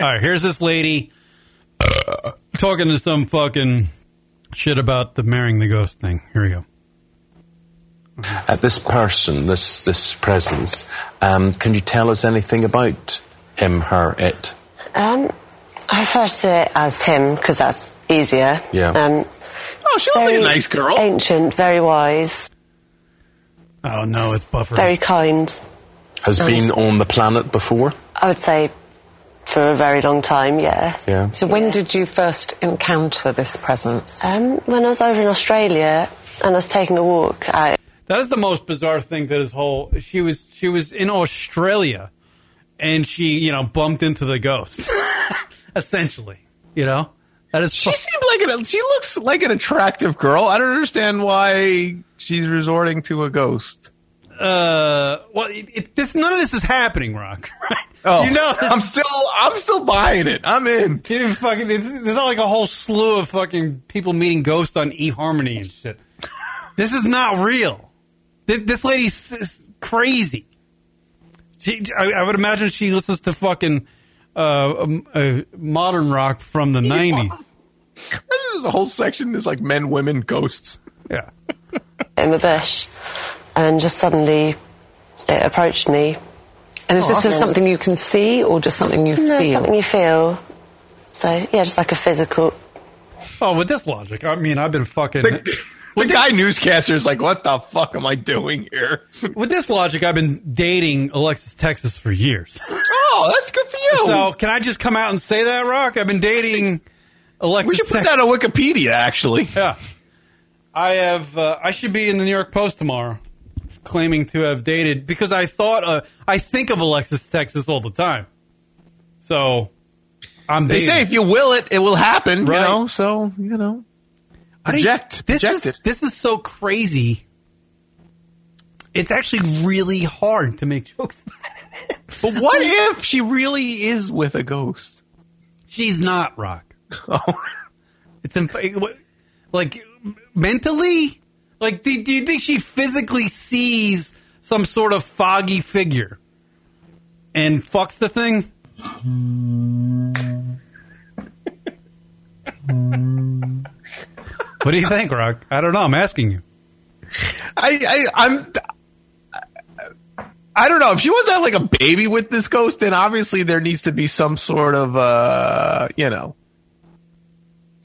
All right, here's this lady talking to some fucking shit about the marrying the ghost thing. Here we go. This person, this presence, can you tell us anything about him, her, it? I refer to it as him because that's easier. Yeah. Oh, she looks like a nice girl. Ancient, very wise. Oh, no, it's buffering. Very kind. Has been on the planet before? I would say for a very long time, yeah. Yeah. So when did you first encounter this presence? When I was over in Australia and I was taking a walk. That is the most bizarre thing that she was in Australia and she, bumped into the ghost. Essentially, that is. She seemed like she looks like an attractive girl. I don't understand why she's resorting to a ghost. Well, none of this is happening, Rock. Right? Oh, I'm still buying it. I'm in. There's not like a whole slew of fucking people meeting ghosts on eHarmony and shit. This is not real. This lady's crazy. I would imagine she listens to fucking. Modern rock from the 90s. There's a whole section is like men, women, ghosts. Yeah. In the bush, and just suddenly it approached me. And is this something you can see or just something you feel? Something you feel. So yeah, just like a physical. Oh, with this logic, I mean, I've been fucking. The guy newscaster is like, what the fuck am I doing here? With this logic, I've been dating Alexis Texas for years. Oh, that's good for you. So can I just come out and say that, Rock? I've been dating Alexis. We should put that on Wikipedia, actually. Yeah. I should be in the New York Post tomorrow claiming to have dated because I think of Alexis Texas all the time. So I'm dating. They say if you will it, it will happen, right. So, This is so crazy. It's actually really hard to make jokes about it. But what if she really is with a ghost? She's not, Rock. Oh. It's like mentally, like do you think she physically sees some sort of foggy figure and fucks the thing? What do you think, Rock? I don't know. I'm asking you. I don't know. If she wants to have like a baby with this ghost, then obviously there needs to be some sort of,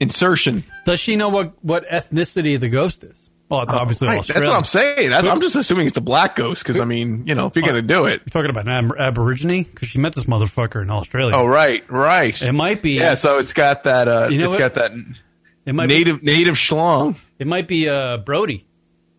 insertion. Does she know what ethnicity the ghost is? Well, it's obviously Australian. That's what I'm saying. I'm just assuming it's a black ghost because, I mean, if you're going to do it. You're talking about an Aborigine? Because she met this motherfucker in Australia. Oh, right. It might be. Yeah, so it's got that native schlong. It might be Brody.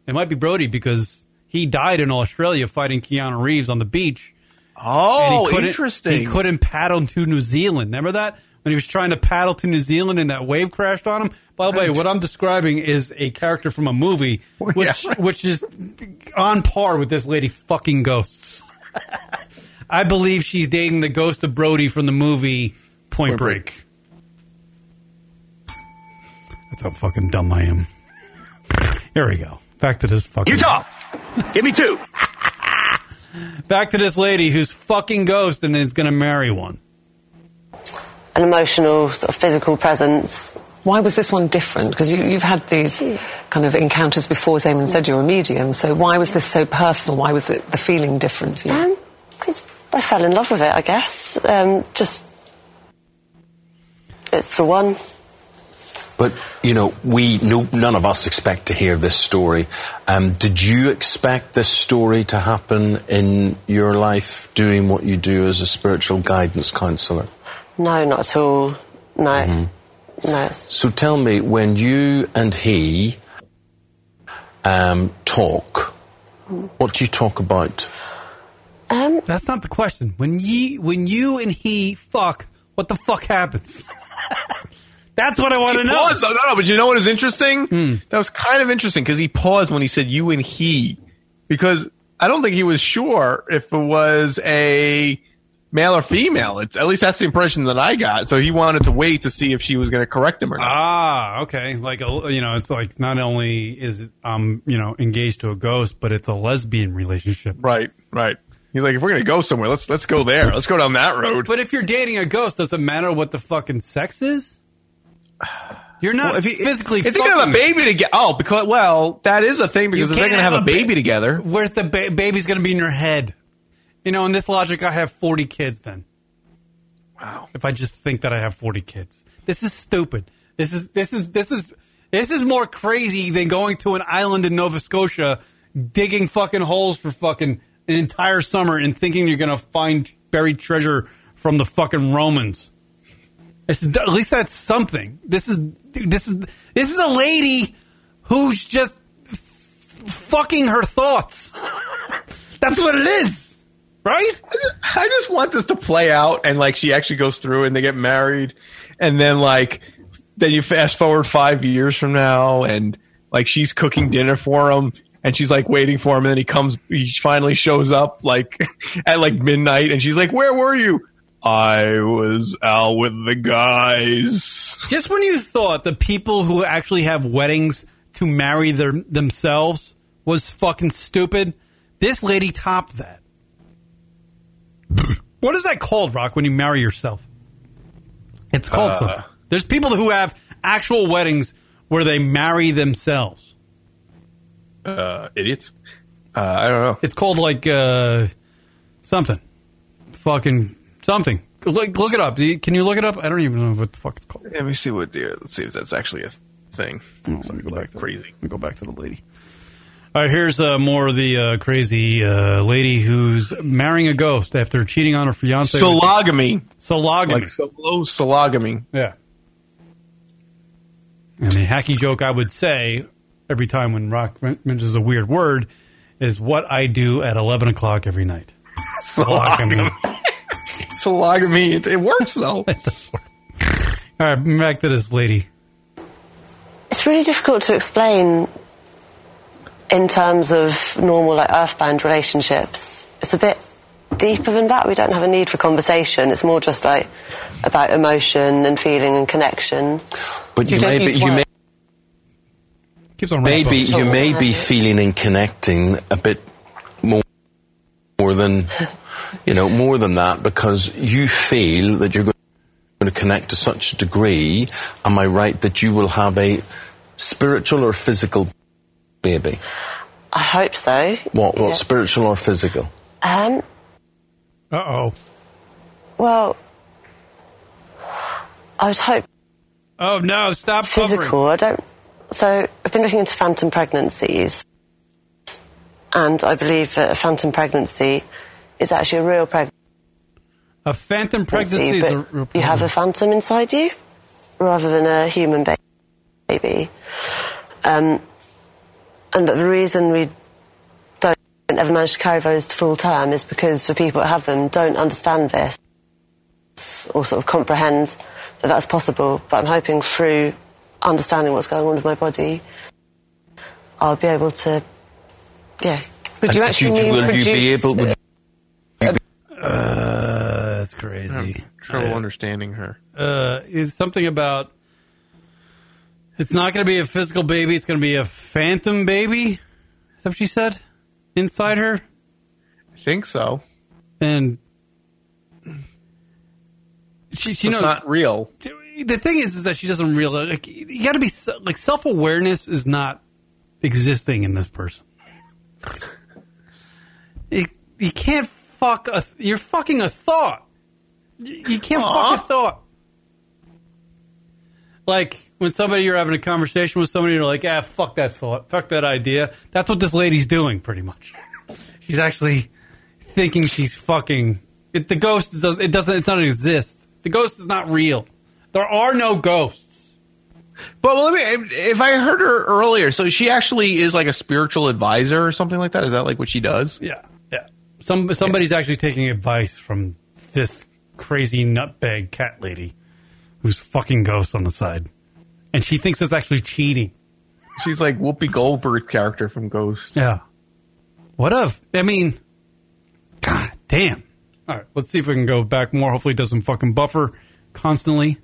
It might be Brody because he died in Australia fighting Keanu Reeves on the beach. Oh, interesting. He couldn't paddle to New Zealand. Remember that? When he was trying to paddle to New Zealand and that wave crashed on him? By the way, what I'm describing is a character from a movie, which is on par with this lady fucking ghosts. I believe she's dating the ghost of Brody from the movie Point Break. That's how fucking dumb I am. Here we go. Back to this fucking... Utah! Give me two! Back to this lady who's fucking ghost and is going to marry one. An emotional sort of physical presence. Why was this one different? Because you've had these kind of encounters before. Zaman said you're a medium, so why was this so personal? Why was the feeling different for you? Because I fell in love with it, I guess. It's for one. But, we knew, none of us expect to hear this story. Did you expect this story to happen in your life, doing what you do as a spiritual guidance counsellor? No, not at all. No. Mm-hmm. No. So tell me, when you and he talk, what do you talk about? That's not the question. When you and he fuck, what the fuck happens? That's what I want to know. No, but you know what is interesting? That was kind of interesting because he paused when he said you and he, because I don't think he was sure if it was a male or female. It's at least that's the impression that I got. So he wanted to wait to see if she was going to correct him or not. Ah, okay. Like it's like not only is it engaged to a ghost, but it's a lesbian relationship. Right. He's like, if we're going to go somewhere, let's go there. Let's go down that road. But if you're dating a ghost, does it matter what the fucking sex is? You're not physically. If they're gonna have a baby together, that is a thing because if they're gonna have a baby together, where's the baby's gonna be in your head? In this logic, I have 40 kids. Then, wow! If I just think that I have 40 kids, this is stupid. This is more crazy than going to an island in Nova Scotia, digging fucking holes for fucking an entire summer, and thinking you're gonna find buried treasure from the fucking Romans. At least that's something. This is a lady who's just fucking her thoughts. That's what it is, right? I just want this to play out, and like she actually goes through, and they get married, and then you fast forward 5 years from now, and like she's cooking dinner for him. And she's like waiting for him, and then he finally shows up at midnight, and she's like, "Where were you?" I was out with the guys. Just when you thought the people who actually have weddings to marry themselves was fucking stupid, this lady topped that. What is that called, Rock, when you marry yourself? It's called something. There's people who have actual weddings where they marry themselves. Idiots? I don't know. It's called something. Fucking... something. Look it up. Can you look it up? I don't even know what the fuck it's called. Let me see let's see if that's actually a thing. Oh, let me go back to crazy. Let me go back to the lady. All right, here's more of the crazy lady who's marrying a ghost after cheating on her fiance. Sologamy. Like solo sologamy. Yeah. And the hacky joke I would say every time when Rock mentions a weird word is what I do at 11 o'clock every night. Sologamy. Sologamy. It works, though. It does work. All right, back to this lady. It's really difficult to explain in terms of normal, earthbound relationships. It's a bit deeper than that. We don't have a need for conversation. It's more just like about emotion and feeling and connection. But you may be feeling and connecting a bit more than that, because you feel that you're going to connect to such a degree, am I right, that you will have a spiritual or physical baby? I hope so. What yeah. Spiritual or physical? Well, I would hope... Oh, no, stop covering. Physical, I don't... So, I've been looking into phantom pregnancies, and I believe that a phantom pregnancy is actually a real pregnancy. A phantom pregnancy is a real pregnancy. You have a phantom inside you, rather than a human baby. And the reason we don't ever manage to carry those to full term is because the people that have them don't understand this, or sort of comprehend that that's possible. But I'm hoping through understanding what's going on with my body, I'll be able to, yeah. That's crazy. I'm having trouble understanding her. It's something about... It's not going to be a physical baby. It's going to be a phantom baby. Is that what she said? Inside her? I think so. And she knows, it's not real. The thing is that she doesn't realize. Like, you got to be like, self-awareness is not existing in this person. You can't fuck a. You're fucking a thought. You can't fuck a thought. Like, when somebody, you're having a conversation with somebody, you're like, ah, fuck that thought, fuck that idea. That's what this lady's doing, pretty much. She's actually thinking she's fucking... the ghost, it doesn't exist. The ghost is not real. There are no ghosts. But if I heard her earlier, so she actually is like a spiritual advisor or something like that? Is that like what she does? Yeah, yeah. Somebody's actually taking advice from this crazy nutbag cat lady who's fucking ghosts on the side. And she thinks it's actually cheating. She's like Whoopi Goldberg character from Ghost. Yeah. God damn. All right, let's see if we can go back more. Hopefully it doesn't fucking buffer constantly.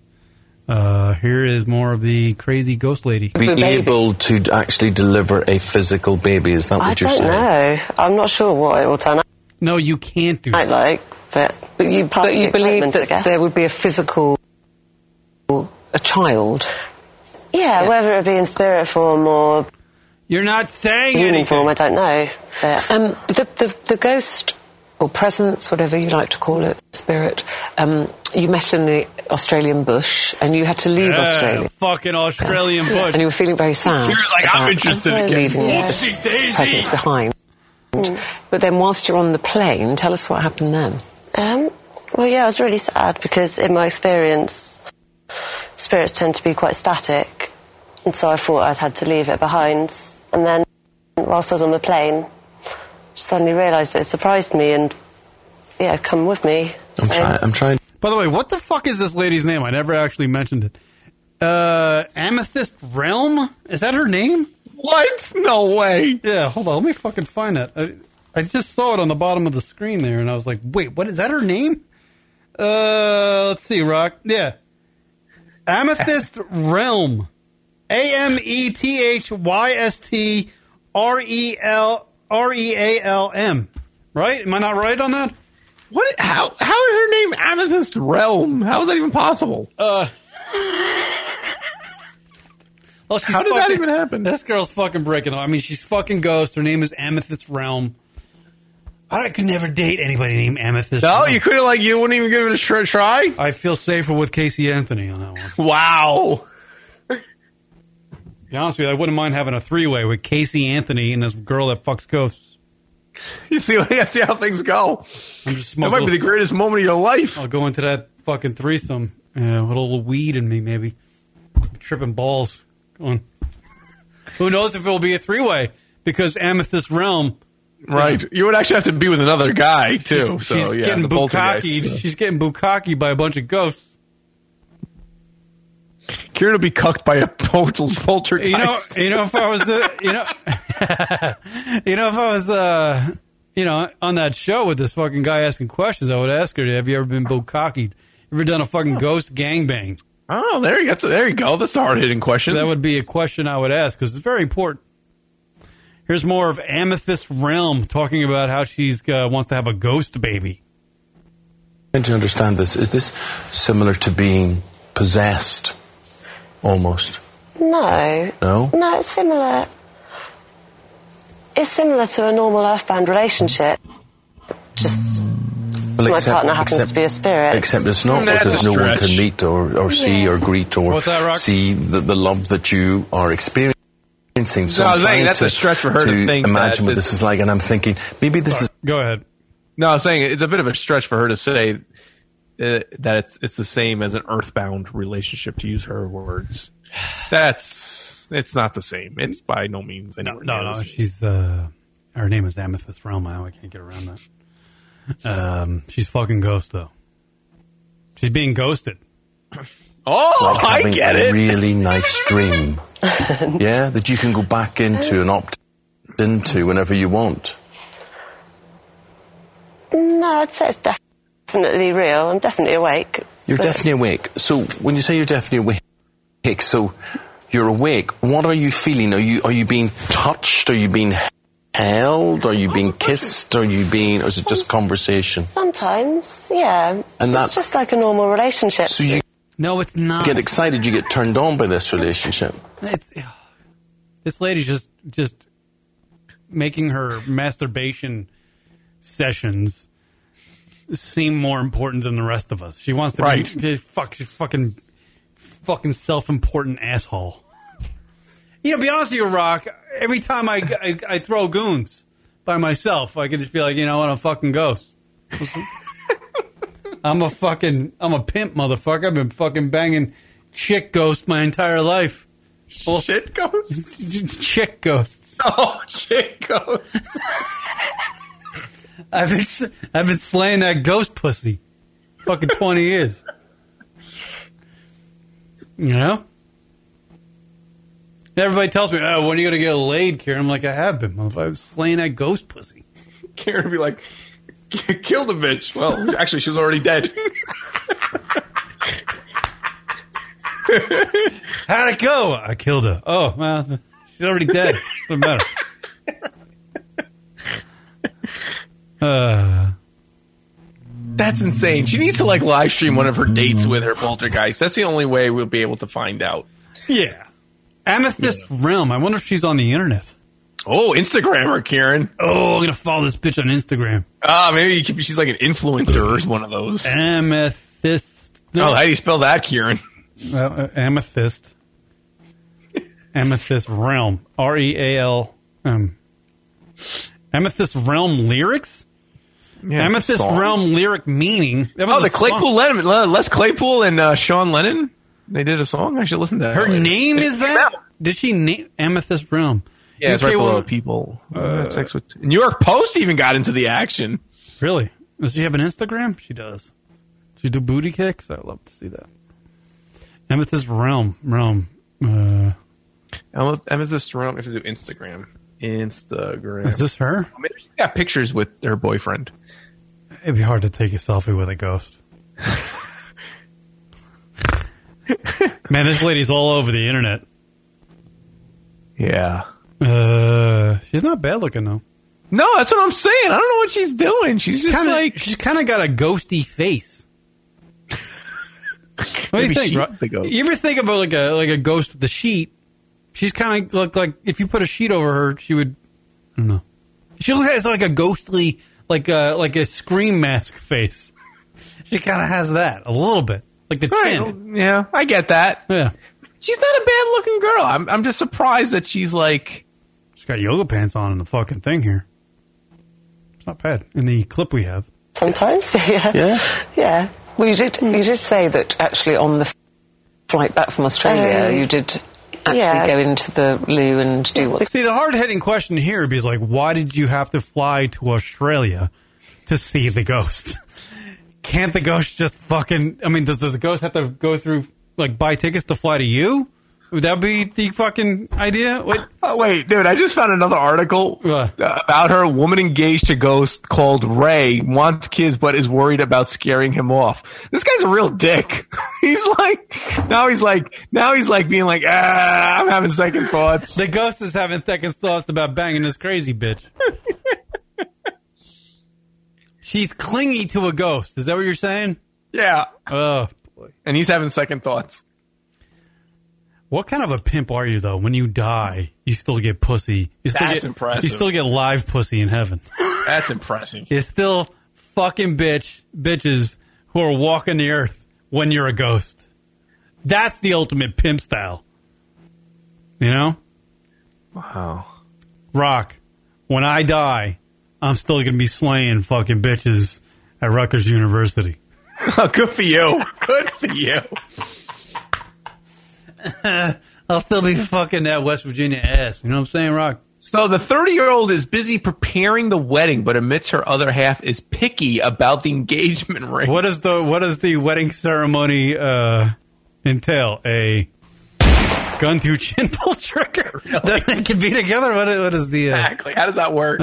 Here is more of the crazy ghost lady. Be able to actually deliver a physical baby. Is that what you're saying? I don't know. I'm not sure what it will turn out. No, you can't do that. But you believe that there would be a physical... a child. Yeah, whether it be in spirit form or... You're not saying anything. Form, I don't know. But the ghost, or presence, whatever you like to call it, spirit, you met in the Australian bush, and you had to leave Australia. Fucking Australian bush. And you were feeling very sad. She was like, I'm interested in leaving Whoopsie daisy. Presence behind. Mm. But then whilst you're on the plane, tell us what happened then. Well, yeah, I was really sad, because in my experience... spirits tend to be quite static, and so I thought I'd had to leave it behind. And then, whilst I was on the plane, I suddenly realised it surprised me, and yeah, come with me. I'm trying. By the way, what the fuck is this lady's name? I never actually mentioned it. Amethyst Realm? Is that her name? What? No way. Yeah, hold on. Let me fucking find that. I just saw it on the bottom of the screen there, and I was like, wait, what? Is that her name? Let's see, Rock. Yeah. Amethyst Realm. AMETHYSTREALM. Right? Am I not right on that? What? How is her name Amethyst Realm? How is that even possible? How did that even happen? This girl's fucking breaking up. I mean, she's fucking ghost. Her name is Amethyst Realm. I could never date anybody named Amethyst. No, you couldn't, like, you wouldn't even give it a try? I feel safer with Casey Anthony on that one. Wow. To be honest with you, I wouldn't mind having a three-way with Casey Anthony and this girl that fucks ghosts. You see how things go. That might be the greatest moment of your life. I'll go into that fucking threesome with a little weed in me, maybe. Tripping balls. Going. Who knows if it'll be a three-way, because Amethyst Realm... Right. You would actually have to be with another guy, too. She's getting bukkakied by a bunch of ghosts. Kieran will be cucked by a poltergeist. You know, if I was... you know, on that show with this fucking guy asking questions, I would ask her, have you ever been bukkakied? Ever done a fucking ghost gangbang? Oh, there you go. That's a hard-hitting question. That would be a question I would ask because it's very important. Here's more of Amethyst Realm talking about how she wants to have a ghost baby. And to understand this, is this similar to being possessed almost? No. No? No, it's similar. It's similar to a normal earthbound relationship. Just... Well, my partner happens to be a spirit. Except it's not because no one can meet or see or greet or see the love that you are experiencing. So I'm trying to imagine what this is like, and I'm thinking maybe this is... Go ahead. No, I was saying it's a bit of a stretch for her to say that it's the same as an earthbound relationship, to use her words. It's not the same. It's by no means anywhere. No. She's her name is Amethyst Realm. I can't get around that. She's fucking ghost though. She's being ghosted. Oh, like I get it. Really nice dream. Yeah, that you can go back into and opt into whenever you want. No, I'd say it's definitely real. I'm definitely awake. You're definitely awake. So when you say you're definitely awake, so you're awake. What are you feeling? Are you being touched? Are you being held? Are you being kissed? Or is it just conversation? Sometimes, yeah. And that's just like a normal relationship. So no, it's not. You get excited. You get turned on by this relationship. This lady's just making her masturbation sessions seem more important than the rest of us. She wants to be fucking self-important asshole. You know, be honest with you, Rock, every time I throw goons by myself, I could just be like, you know what, I'm a fucking ghost. I'm a pimp, motherfucker. I've been fucking banging chick ghosts my entire life. Shit ghosts? Chick ghosts. Oh, chick ghosts. I've been slaying that ghost pussy fucking 20 years. You know? Everybody tells me, oh, when are you going to get laid, Kieran? I'm like, I have been. Well, if I was slaying that ghost pussy. Kieran would be like, kill the bitch. Well, actually, she was already dead. How'd it go? I killed her. Oh, well, she's already dead. Doesn't matter. That's insane. She needs to live stream one of her dates with her poltergeist. That's the only way we'll be able to find out. Yeah. Amethyst Realm. I wonder if she's on the internet. Oh, Instagrammer, Kieran. Oh, I'm gonna follow this bitch on Instagram. Maybe she's like an influencer or one of those. Amethyst. No. Oh, how do you spell that, Kieran? Amethyst. Amethyst Realm. R-E-A-L. Amethyst Realm lyrics? Yeah, Amethyst Realm lyric meaning. Oh, the Claypool Lennon, Les Claypool and Sean Lennon? They did a song? I should listen to that. Her name is that? Did she name Amethyst Realm? Yeah, it's right below people. Sex with New York Post even got into the action. Really? Does she have an Instagram? She does. Does she do booty kicks? I'd love to see that. Amethyst Realm. Amethyst Realm. We have to do Instagram. Is this her? I mean, she's got pictures with her boyfriend. It'd be hard to take a selfie with a ghost. Man, this lady's all over the internet. Yeah. She's not bad looking, though. No, that's what I'm saying. I don't know what she's doing. She's kind of got a ghosty face. What do you think, Rock? You ever think about like a ghost with a sheet? She's kind of looked like if you put a sheet over her, she would. I don't know. She has like a ghostly, like a scream mask face. She kind of has that a little bit. Like the chin. Yeah, I get that. Yeah. She's not a bad-looking girl. I'm just surprised that she's like... She's got yoga pants on in the fucking thing here. It's not bad. In the clip we have. Sometimes, yeah. Yeah? Yeah. Well, you did say that actually on the flight back from Australia, you did actually go into the loo and do what... See, the hard-hitting question here is like, why did you have to fly to Australia to see the ghost? Can't the ghost just fucking... I mean, does the ghost have to go through, buy tickets to fly to you? Would that be the fucking idea? Wait, oh, wait, dude, I just found another article about her. A woman engaged to Ghost called Ray wants kids but is worried about scaring him off. This guy's a real dick. He's like being like, I'm having second thoughts. The Ghost is having second thoughts about banging this crazy bitch. She's clingy to a ghost. Is that what you're saying? Yeah. Oh, boy. And he's having second thoughts. What kind of a pimp are you, though? When you die, you still get pussy. That's impressive. You still get live pussy in heaven. That's impressive. It's still fucking bitches who are walking the earth when you're a ghost. That's the ultimate pimp style. You know? Wow. Rock, when I die, I'm still going to be slaying fucking bitches at Rutgers University. Good for you. Good for you. I'll still be fucking that West Virginia ass. You know what I'm saying, Rock? So the 30-year-old is busy preparing the wedding, but admits her other half is picky about the engagement ring. What does the wedding ceremony entail? A gun to chinple trigger? Really? That they can be together? What is the... Exactly. How does that work?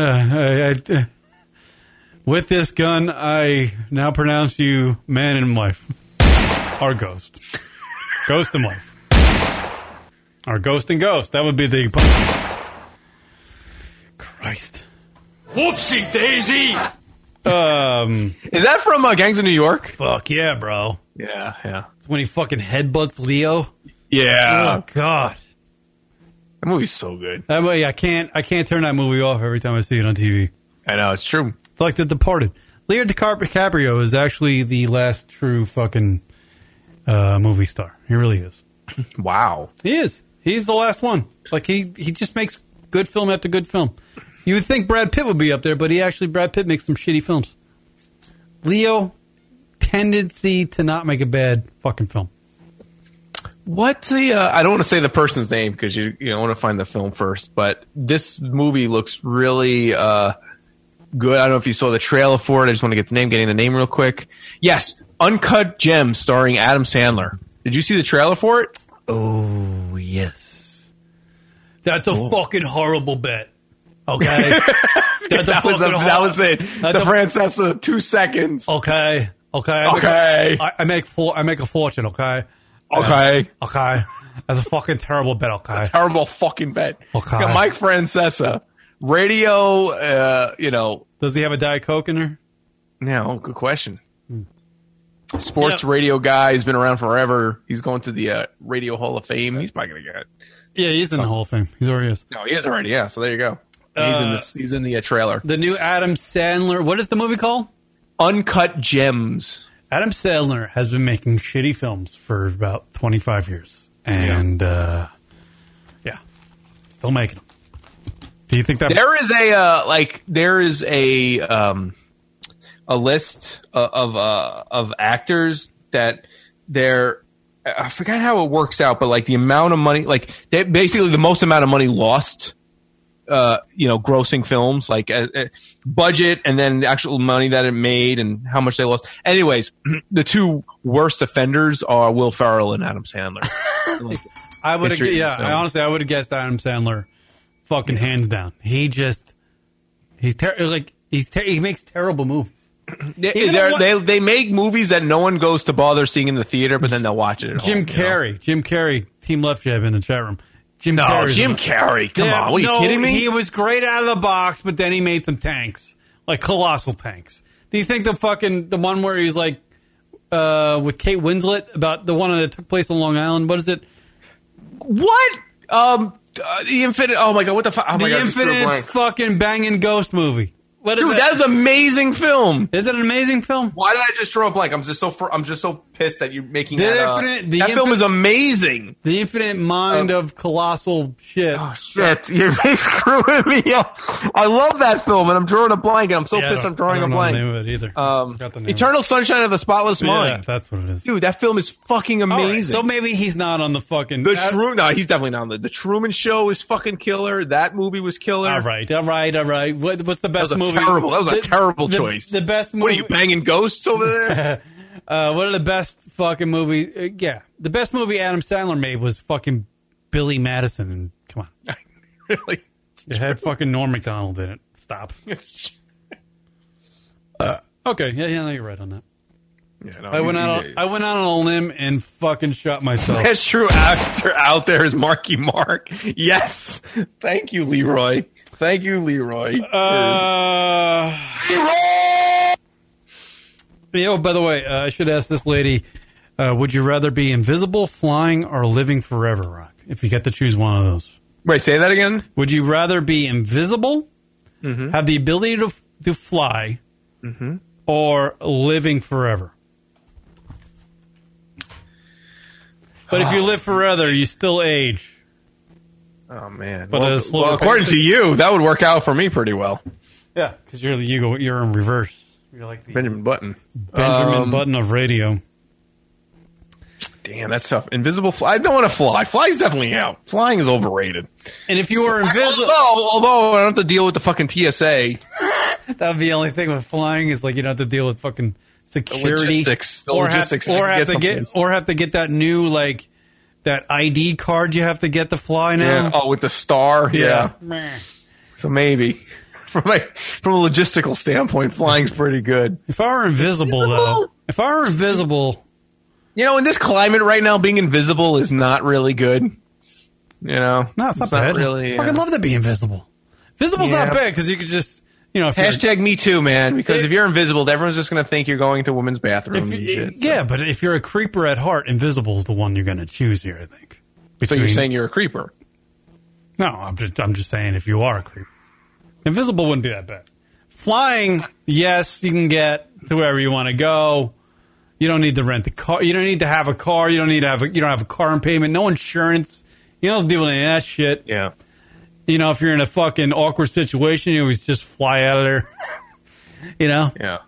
With this gun, I now pronounce you man and wife. Our ghost. Ghost and wife. Or Ghost and Ghost. That would be the... Christ. Whoopsie daisy! Is that from Gangs of New York? Fuck yeah, bro. Yeah. It's when he fucking headbutts Leo. Yeah. Oh, God. That movie's so good. That way, I can't turn that movie off every time I see it on TV. I know, it's true. It's like The Departed. Leo DiCaprio is actually the last true fucking movie star. He really is. Wow. He is. He's the last one. Like, he just makes good film after good film. You would think Brad Pitt would be up there, but Brad Pitt makes some shitty films. Leo, tendency to not make a bad fucking film. What's the, I don't want to say the person's name because you want to find the film first, but this movie looks really good. I don't know if you saw the trailer for it. I just want to get the name, getting the name real quick. Yes, Uncut Gems starring Adam Sandler. Did you see the trailer for it? Oh, yes. That's a fucking horrible bet. Okay? That was it. The Francesa, 2 seconds. Okay. I make a fortune, okay? Okay. That's a fucking terrible bet, okay? A terrible fucking bet. Okay. You got Mike Francesa. Radio, Does he have a Diet Coke in there? No, good question. Sports radio guy. He's been around forever. He's going to the Radio Hall of Fame. He's probably going to get it. Yeah, he's in the Hall of Fame. He's already is. No, he is already, yeah. So there you go. He's in the trailer. The new Adam Sandler. What is the movie called? Uncut Gems. Adam Sandler has been making shitty films for about 25 years. And, still making them. Do you think that... There is a list of actors that they're, I forgot how it works out, but like the amount of money, like they basically the most amount of money lost, grossing films, like budget and then the actual money that it made and how much they lost. Anyways, the two worst offenders are Will Ferrell and Adam Sandler. I would have guessed Adam Sandler, fucking hands down. He makes terrible movies. They make movies that no one goes to bother seeing in the theater, but then they'll watch it at home. Jim Carrey, Team Left Jab in the chat room. Jim Carrey. Come on. What are you kidding me? He was great out of the box, but then he made some tanks. Like colossal tanks. Do you think the one where he's like with Kate Winslet about the one that took place on Long Island? What is it? What? The Infinite. Oh my God. What the fuck? Oh my God. The Infinite fucking banging ghost movie. Dude, that is an amazing film. Is it an amazing film? Why did I just draw a blank? I'm just so pissed that you're making film is amazing. The Infinite Mind of Colossal Shit. Oh, shit. You're screwing me up. I love that film, and I'm drawing a blank, and I'm so pissed I'm drawing a blank. I don't know the name of it either. Eternal Sunshine of the Spotless Mind. Yeah, that's what it is. Dude, that film is fucking amazing. Right, so maybe he's not on the fucking... No, he's definitely not on the... The Truman Show is fucking killer. That movie was killer. All right. What's the best movie? Terrible. That was a terrible choice. The best movie. What are you banging ghosts over there? One of the best fucking movie. The best movie Adam Sandler made was fucking Billy Madison. Come on. Really? It had fucking Norm MacDonald in it. Stop. Okay. Yeah, you're right on that. Yeah, no, I went out on a limb and fucking shot myself. That's true. Out there is Marky Mark. Yes. Thank you, Leroy. Thank you, Leroy. Leroy! Yeah, oh, by the way, I should ask this lady, would you rather be invisible, flying, or living forever, Rock, if you get to choose one of those? Wait, say that again? Would you rather be invisible, have the ability to fly, or living forever? But if you live forever, you still age. Oh, man. But well, according to you, that would work out for me pretty well. Yeah, because you're in reverse. You're like the Benjamin Button. Benjamin Button of radio. Damn, that's tough. Invisible fly. I don't want to fly. Fly's definitely out. Flying is overrated. And if you were invisible... Although I don't have to deal with the fucking TSA. That'd be the only thing with flying is like you don't have to deal with fucking... security, the logistics, or have to get that new like that ID card you have to get to fly now. Yeah. Oh, with the star, yeah. So maybe from a logistical standpoint, flying's pretty good. If I were invisible, though, you know, in this climate right now, being invisible is not really good. You know, no, it's not bad. Not really, I fucking love to be invisible. Visible's not bad because you could just. You know, hashtag me too, man, because if you're invisible, everyone's just going to think you're going to women's bathroom and shit. So. Yeah, but if you're a creeper at heart, invisible is the one you're going to choose here, I think. So you're saying you're a creeper? No, I'm just saying if you are a creeper. Invisible wouldn't be that bad. Flying, yes, you can get to wherever you want to go. You don't need to rent a car. You don't need to have a car. You don't need to have a car payment. No insurance. You don't deal with any of that shit. Yeah. You know, if you're in a fucking awkward situation, you always just fly out of there. You know? Yeah.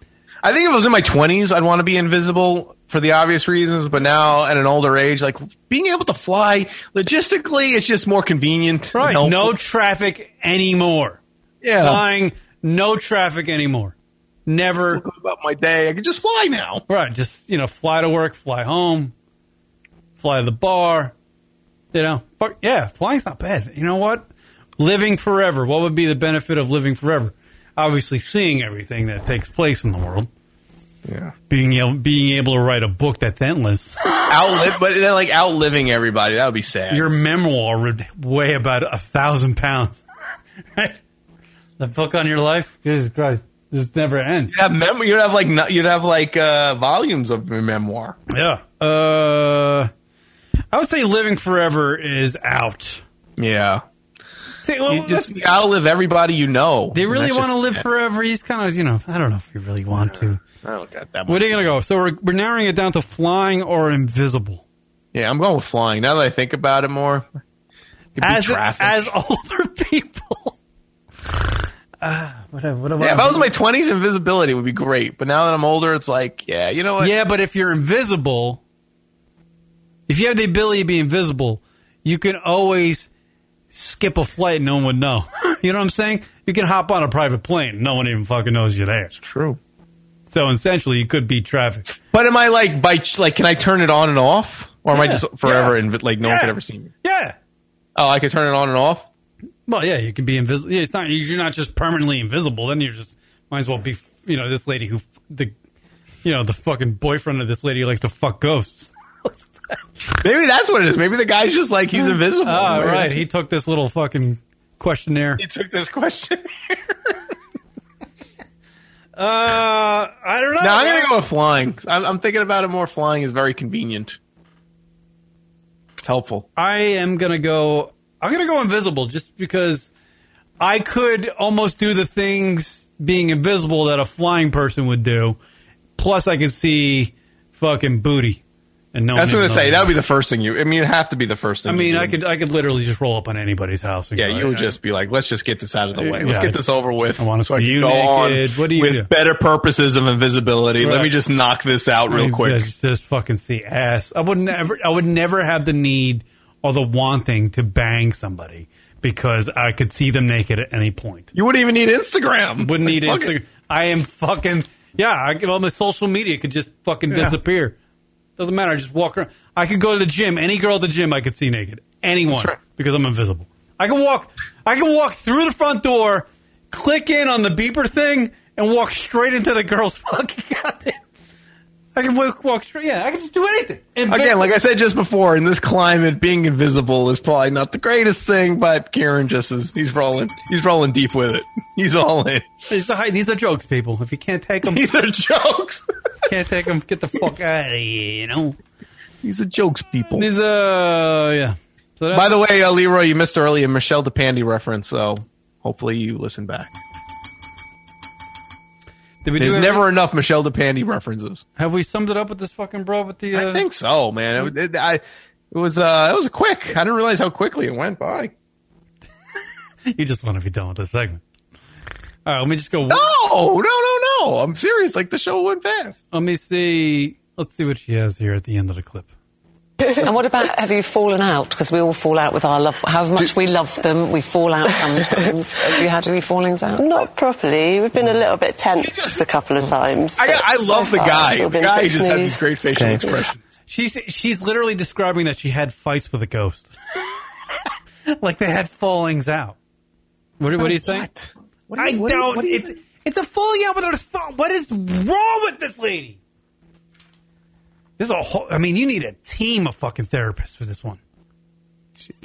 I think if I was in my 20s, I'd want to be invisible for the obvious reasons. But now at an older age, like being able to fly logistically, it's just more convenient. Right. No traffic anymore. Yeah. Flying, no traffic anymore. Never. About my day. I could just fly now. Right. Just, you know, fly to work, fly home, fly to the bar. You know? But yeah, flying's not bad. You know what? Living forever. What would be the benefit of living forever? Obviously, seeing everything that takes place in the world. Yeah, being able to write a book that's endless. Outliving everybody, that would be sad. Your memoir would weigh about 1,000 pounds. Right? The book on your life, Jesus Christ, just never ends. You'd have volumes of your memoir. Yeah. I would say living forever is out. Yeah. You just outlive everybody you know. They really want to live forever. He's kind of, you know, I don't know if you really want to. I don't got that much. Where are you going to go? So we're narrowing it down to flying or invisible. Yeah, I'm going with flying. Now that I think about it more, it could be traffic. As older people. If I was in my 20s, invisibility would be great. But now that I'm older, it's like, yeah, you know what? Yeah, but if you're invisible, if you have the ability to be invisible, you can always... skip a flight and no one would know. You know what I'm saying? You can hop on a private plane. No one even fucking knows you're there. It's true. So essentially, you could beat traffic. But am I like, can I turn it on and off? Or am I just forever and like no one could ever see me? Yeah. Oh, I could turn it on and off? Well, yeah, you can be invisible. Yeah, you're not just permanently invisible. Then you're just, might as well be, you know, this lady who, the fucking boyfriend of this lady who likes to fuck ghosts. Maybe that's what it is. Maybe the guy's just like, he's invisible. Oh, right. He took this little fucking questionnaire. I don't know. No, I'm going to go with flying. I'm thinking about it more. Flying is very convenient. It's helpful. I'm going to go invisible just because I could almost do the things being invisible that a flying person would do. Plus, I could see fucking booty. No, that's what I was going to say. That would be the first thing you... I mean, it'd have to be the first thing I could literally just roll up on anybody's house. And just be like, let's just get this out of the way. Let's get this over with. I want to see you naked. What do you do? Better purposes of invisibility. Right. Let me just knock this out real quick. Just fucking see ass. I would never have the need or the wanting to bang somebody because I could see them naked at any point. You wouldn't even need Instagram. Wouldn't need Instagram. I am fucking... Yeah, all my social media could just fucking disappear. Doesn't matter. I just walk around. I could go to the gym. Any girl at the gym I could see naked. anyone because I'm invisible. I can walk through the front door, click in on the beeper thing, and walk straight into the girl's fucking goddamn. I can walk straight. Yeah, I can just do anything. Invisible. Again, like I said just before, in this climate, being invisible is probably not the greatest thing. But Kieran just is—he's rolling. He's rolling deep with it. He's all in. These are jokes, people. If you can't take them, these are jokes. Can't take them. Get the fuck out of here. You know. These are jokes, people. These are yeah. So by the way, Leroy, you missed earlier a Michelle DePandy reference. So hopefully you listen back. There's never enough Michelle DePandy references. Have we summed it up with this fucking bro? With the I think so, man. It was quick. I didn't realize how quickly it went by. You just want to be done with this segment. All right, let me just go. No. I'm serious. Like the show went fast. Let me see. Let's see what she has here at the end of the clip. And what about, have you fallen out? Because we all fall out with our love. However much we love them, we fall out sometimes. Have you had any fallings out? Not properly. We've been a little bit tense a couple of times. I love the guy. The guy just has these great facial expressions. She's literally describing that she had fights with a ghost. Like they had fallings out. What do you think? It's a falling out with her thought. What is wrong with this lady? This is a whole, I mean, you need a team of fucking therapists for this one.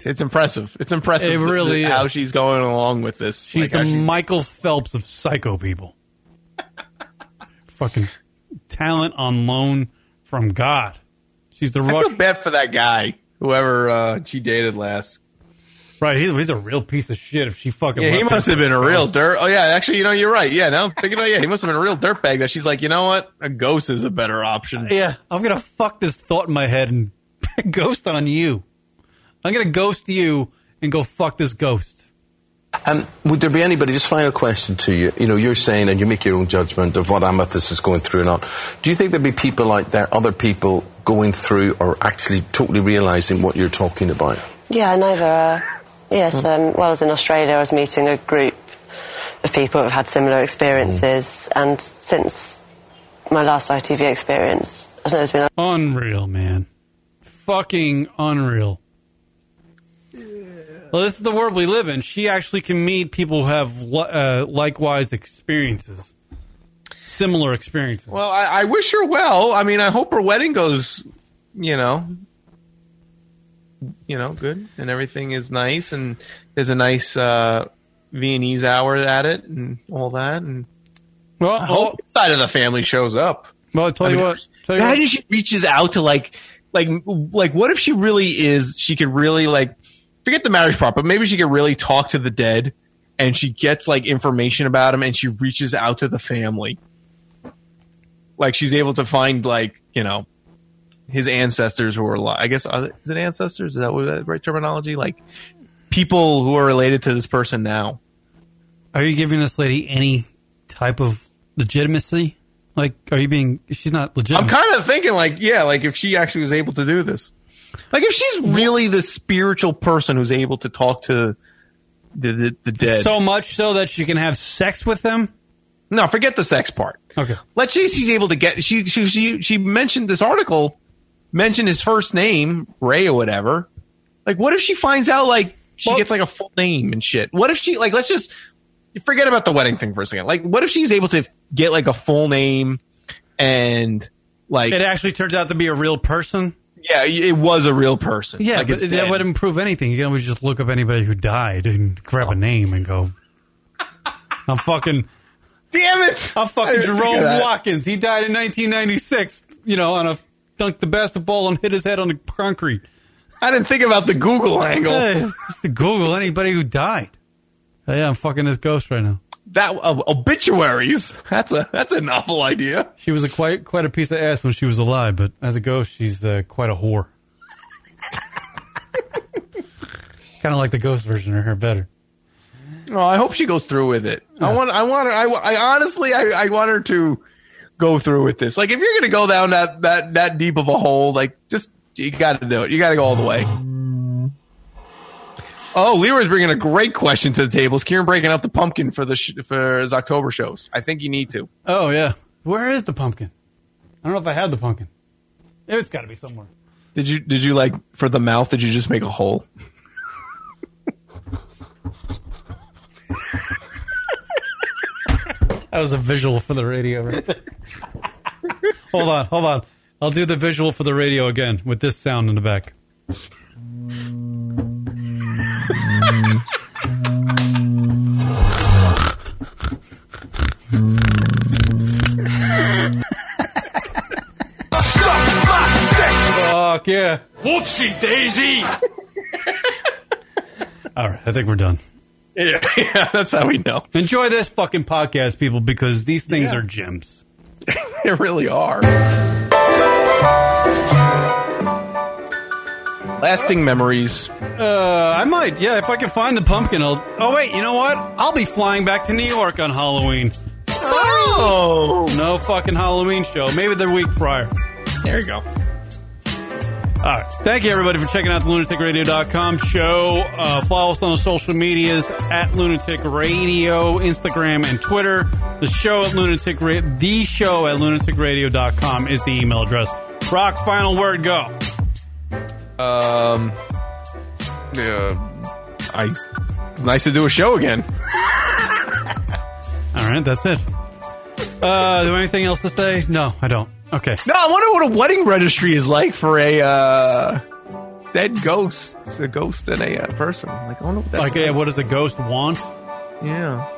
It's impressive. It's impressive. It really is. How she's going along with this. She's like the Michael Phelps of psycho people. Fucking talent on loan from God. She's the. I feel bad for that guy, whoever she dated last. Right, he's a real piece of shit if she fucking... Yeah, he must have been a real dirt... Oh, yeah, actually, you know, you're right. Yeah, now I'm thinking about... Yeah, he must have been a real dirtbag that she's like, you know what? A ghost is a better option. Yeah, I'm going to fuck this thought in my head and ghost on you. I'm going to ghost you and go fuck this ghost. Would there be anybody... Just final question to you. You know, you're saying, and you make your own judgment of what Amethyst is going through or not. Do you think there'd be people out there, other people, going through or actually totally realizing what you're talking about? Yeah, neither... Yes, while I was in Australia, I was meeting a group of people who had similar experiences, and since my last ITV experience, I don't know, it's been... Unreal, man. Fucking unreal. Yeah. Well, this is the world we live in. She actually can meet people who have likewise experiences. Similar experiences. Well, I wish her well. I mean, I hope her wedding goes, you know, good, and everything is nice, and there's a nice Viennese hour at it, and all that. And well, I hope the side of the family shows up. Well, I tell you what. Imagine she reaches out to like what if she really is? She could really forget the marriage part, but maybe she could really talk to the dead, and she gets information about them, and she reaches out to the family. Like she's able to find his ancestors who were alive. I guess, is it ancestors? Is that right terminology? Like people who are related to this person now. Are you giving this lady any type of legitimacy? She's not legitimate. I'm kind of thinking if she actually was able to do this. Like if she's really the spiritual person who's able to talk to the dead. So much so that she can have sex with them? No, forget the sex part. Okay. Let's say she's able to get, she mentioned this article. Mention his first name, Ray or whatever. Like, what if she finds out, she gets, a full name and shit? What if she, let's just forget about the wedding thing for a second. Like, what if she's able to get, a full name and, it actually turns out to be a real person? Yeah, it was a real person. Yeah, but that wouldn't prove anything. You can always just look up anybody who died and grab a name and go, I'm fucking... Damn it! I'm fucking Jerome Watkins. He died in 1996, on a... dunked the basketball and hit his head on the concrete. I didn't think about the Google angle. Google anybody who died. Oh, yeah, I'm fucking this ghost right now. That obituaries. That's a novel idea. She was quite a piece of ass when she was alive, but as a ghost, she's quite a whore. Kind of like the ghost version of her better. Oh, I hope she goes through with it. Yeah. I want her to go through with this. Like, if you're gonna go down that deep of a hole, just you gotta do it. You gotta go all the way. Oh, Leroy's bringing a great question to the table. Is Kieran breaking up the pumpkin for his October shows? I think you need to. Oh yeah, where is the pumpkin? I don't know if I have the pumpkin. It's got to be somewhere. Did you like for the mouth? Did you just make a hole? That was a visual for the radio right there. Hold on. I'll do the visual for the radio again with this sound in the back. Fuck yeah. Whoopsie daisy. All right, I think we're done. Yeah, that's how we know. Enjoy this fucking podcast, people, because these things are gems. They really are. Lasting memories. I might. Yeah, if I can find the pumpkin, I'll... Oh, wait, you know what? I'll be flying back to New York on Halloween. Oh! No fucking Halloween show. Maybe the week prior. There you go. All right. Thank you, everybody, for checking out the LunaticRadio.com show. Follow us on the social medias at Lunatic Radio, Instagram, and Twitter. The show at LunaticRadio.com is the email address. Rock, final word, go. It's nice to do a show again. All right, that's it. Do you have anything else to say? No, I don't. Okay. No, I wonder what a wedding registry is like for a dead ghost. It's a ghost and a person. Like, I wonder what that's like. What does a ghost want? Yeah.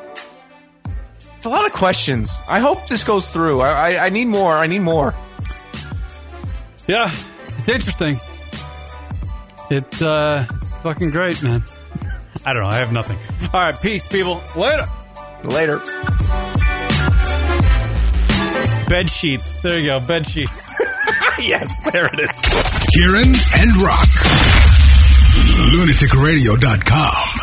It's a lot of questions. I hope this goes through. I need more. Yeah, it's interesting. It's fucking great, man. I don't know. I have nothing. All right. Peace, people. Later. Bed sheets. There you go. Bed sheets. Yes, there it is. Kieran and Rock. LunaticRadio.com.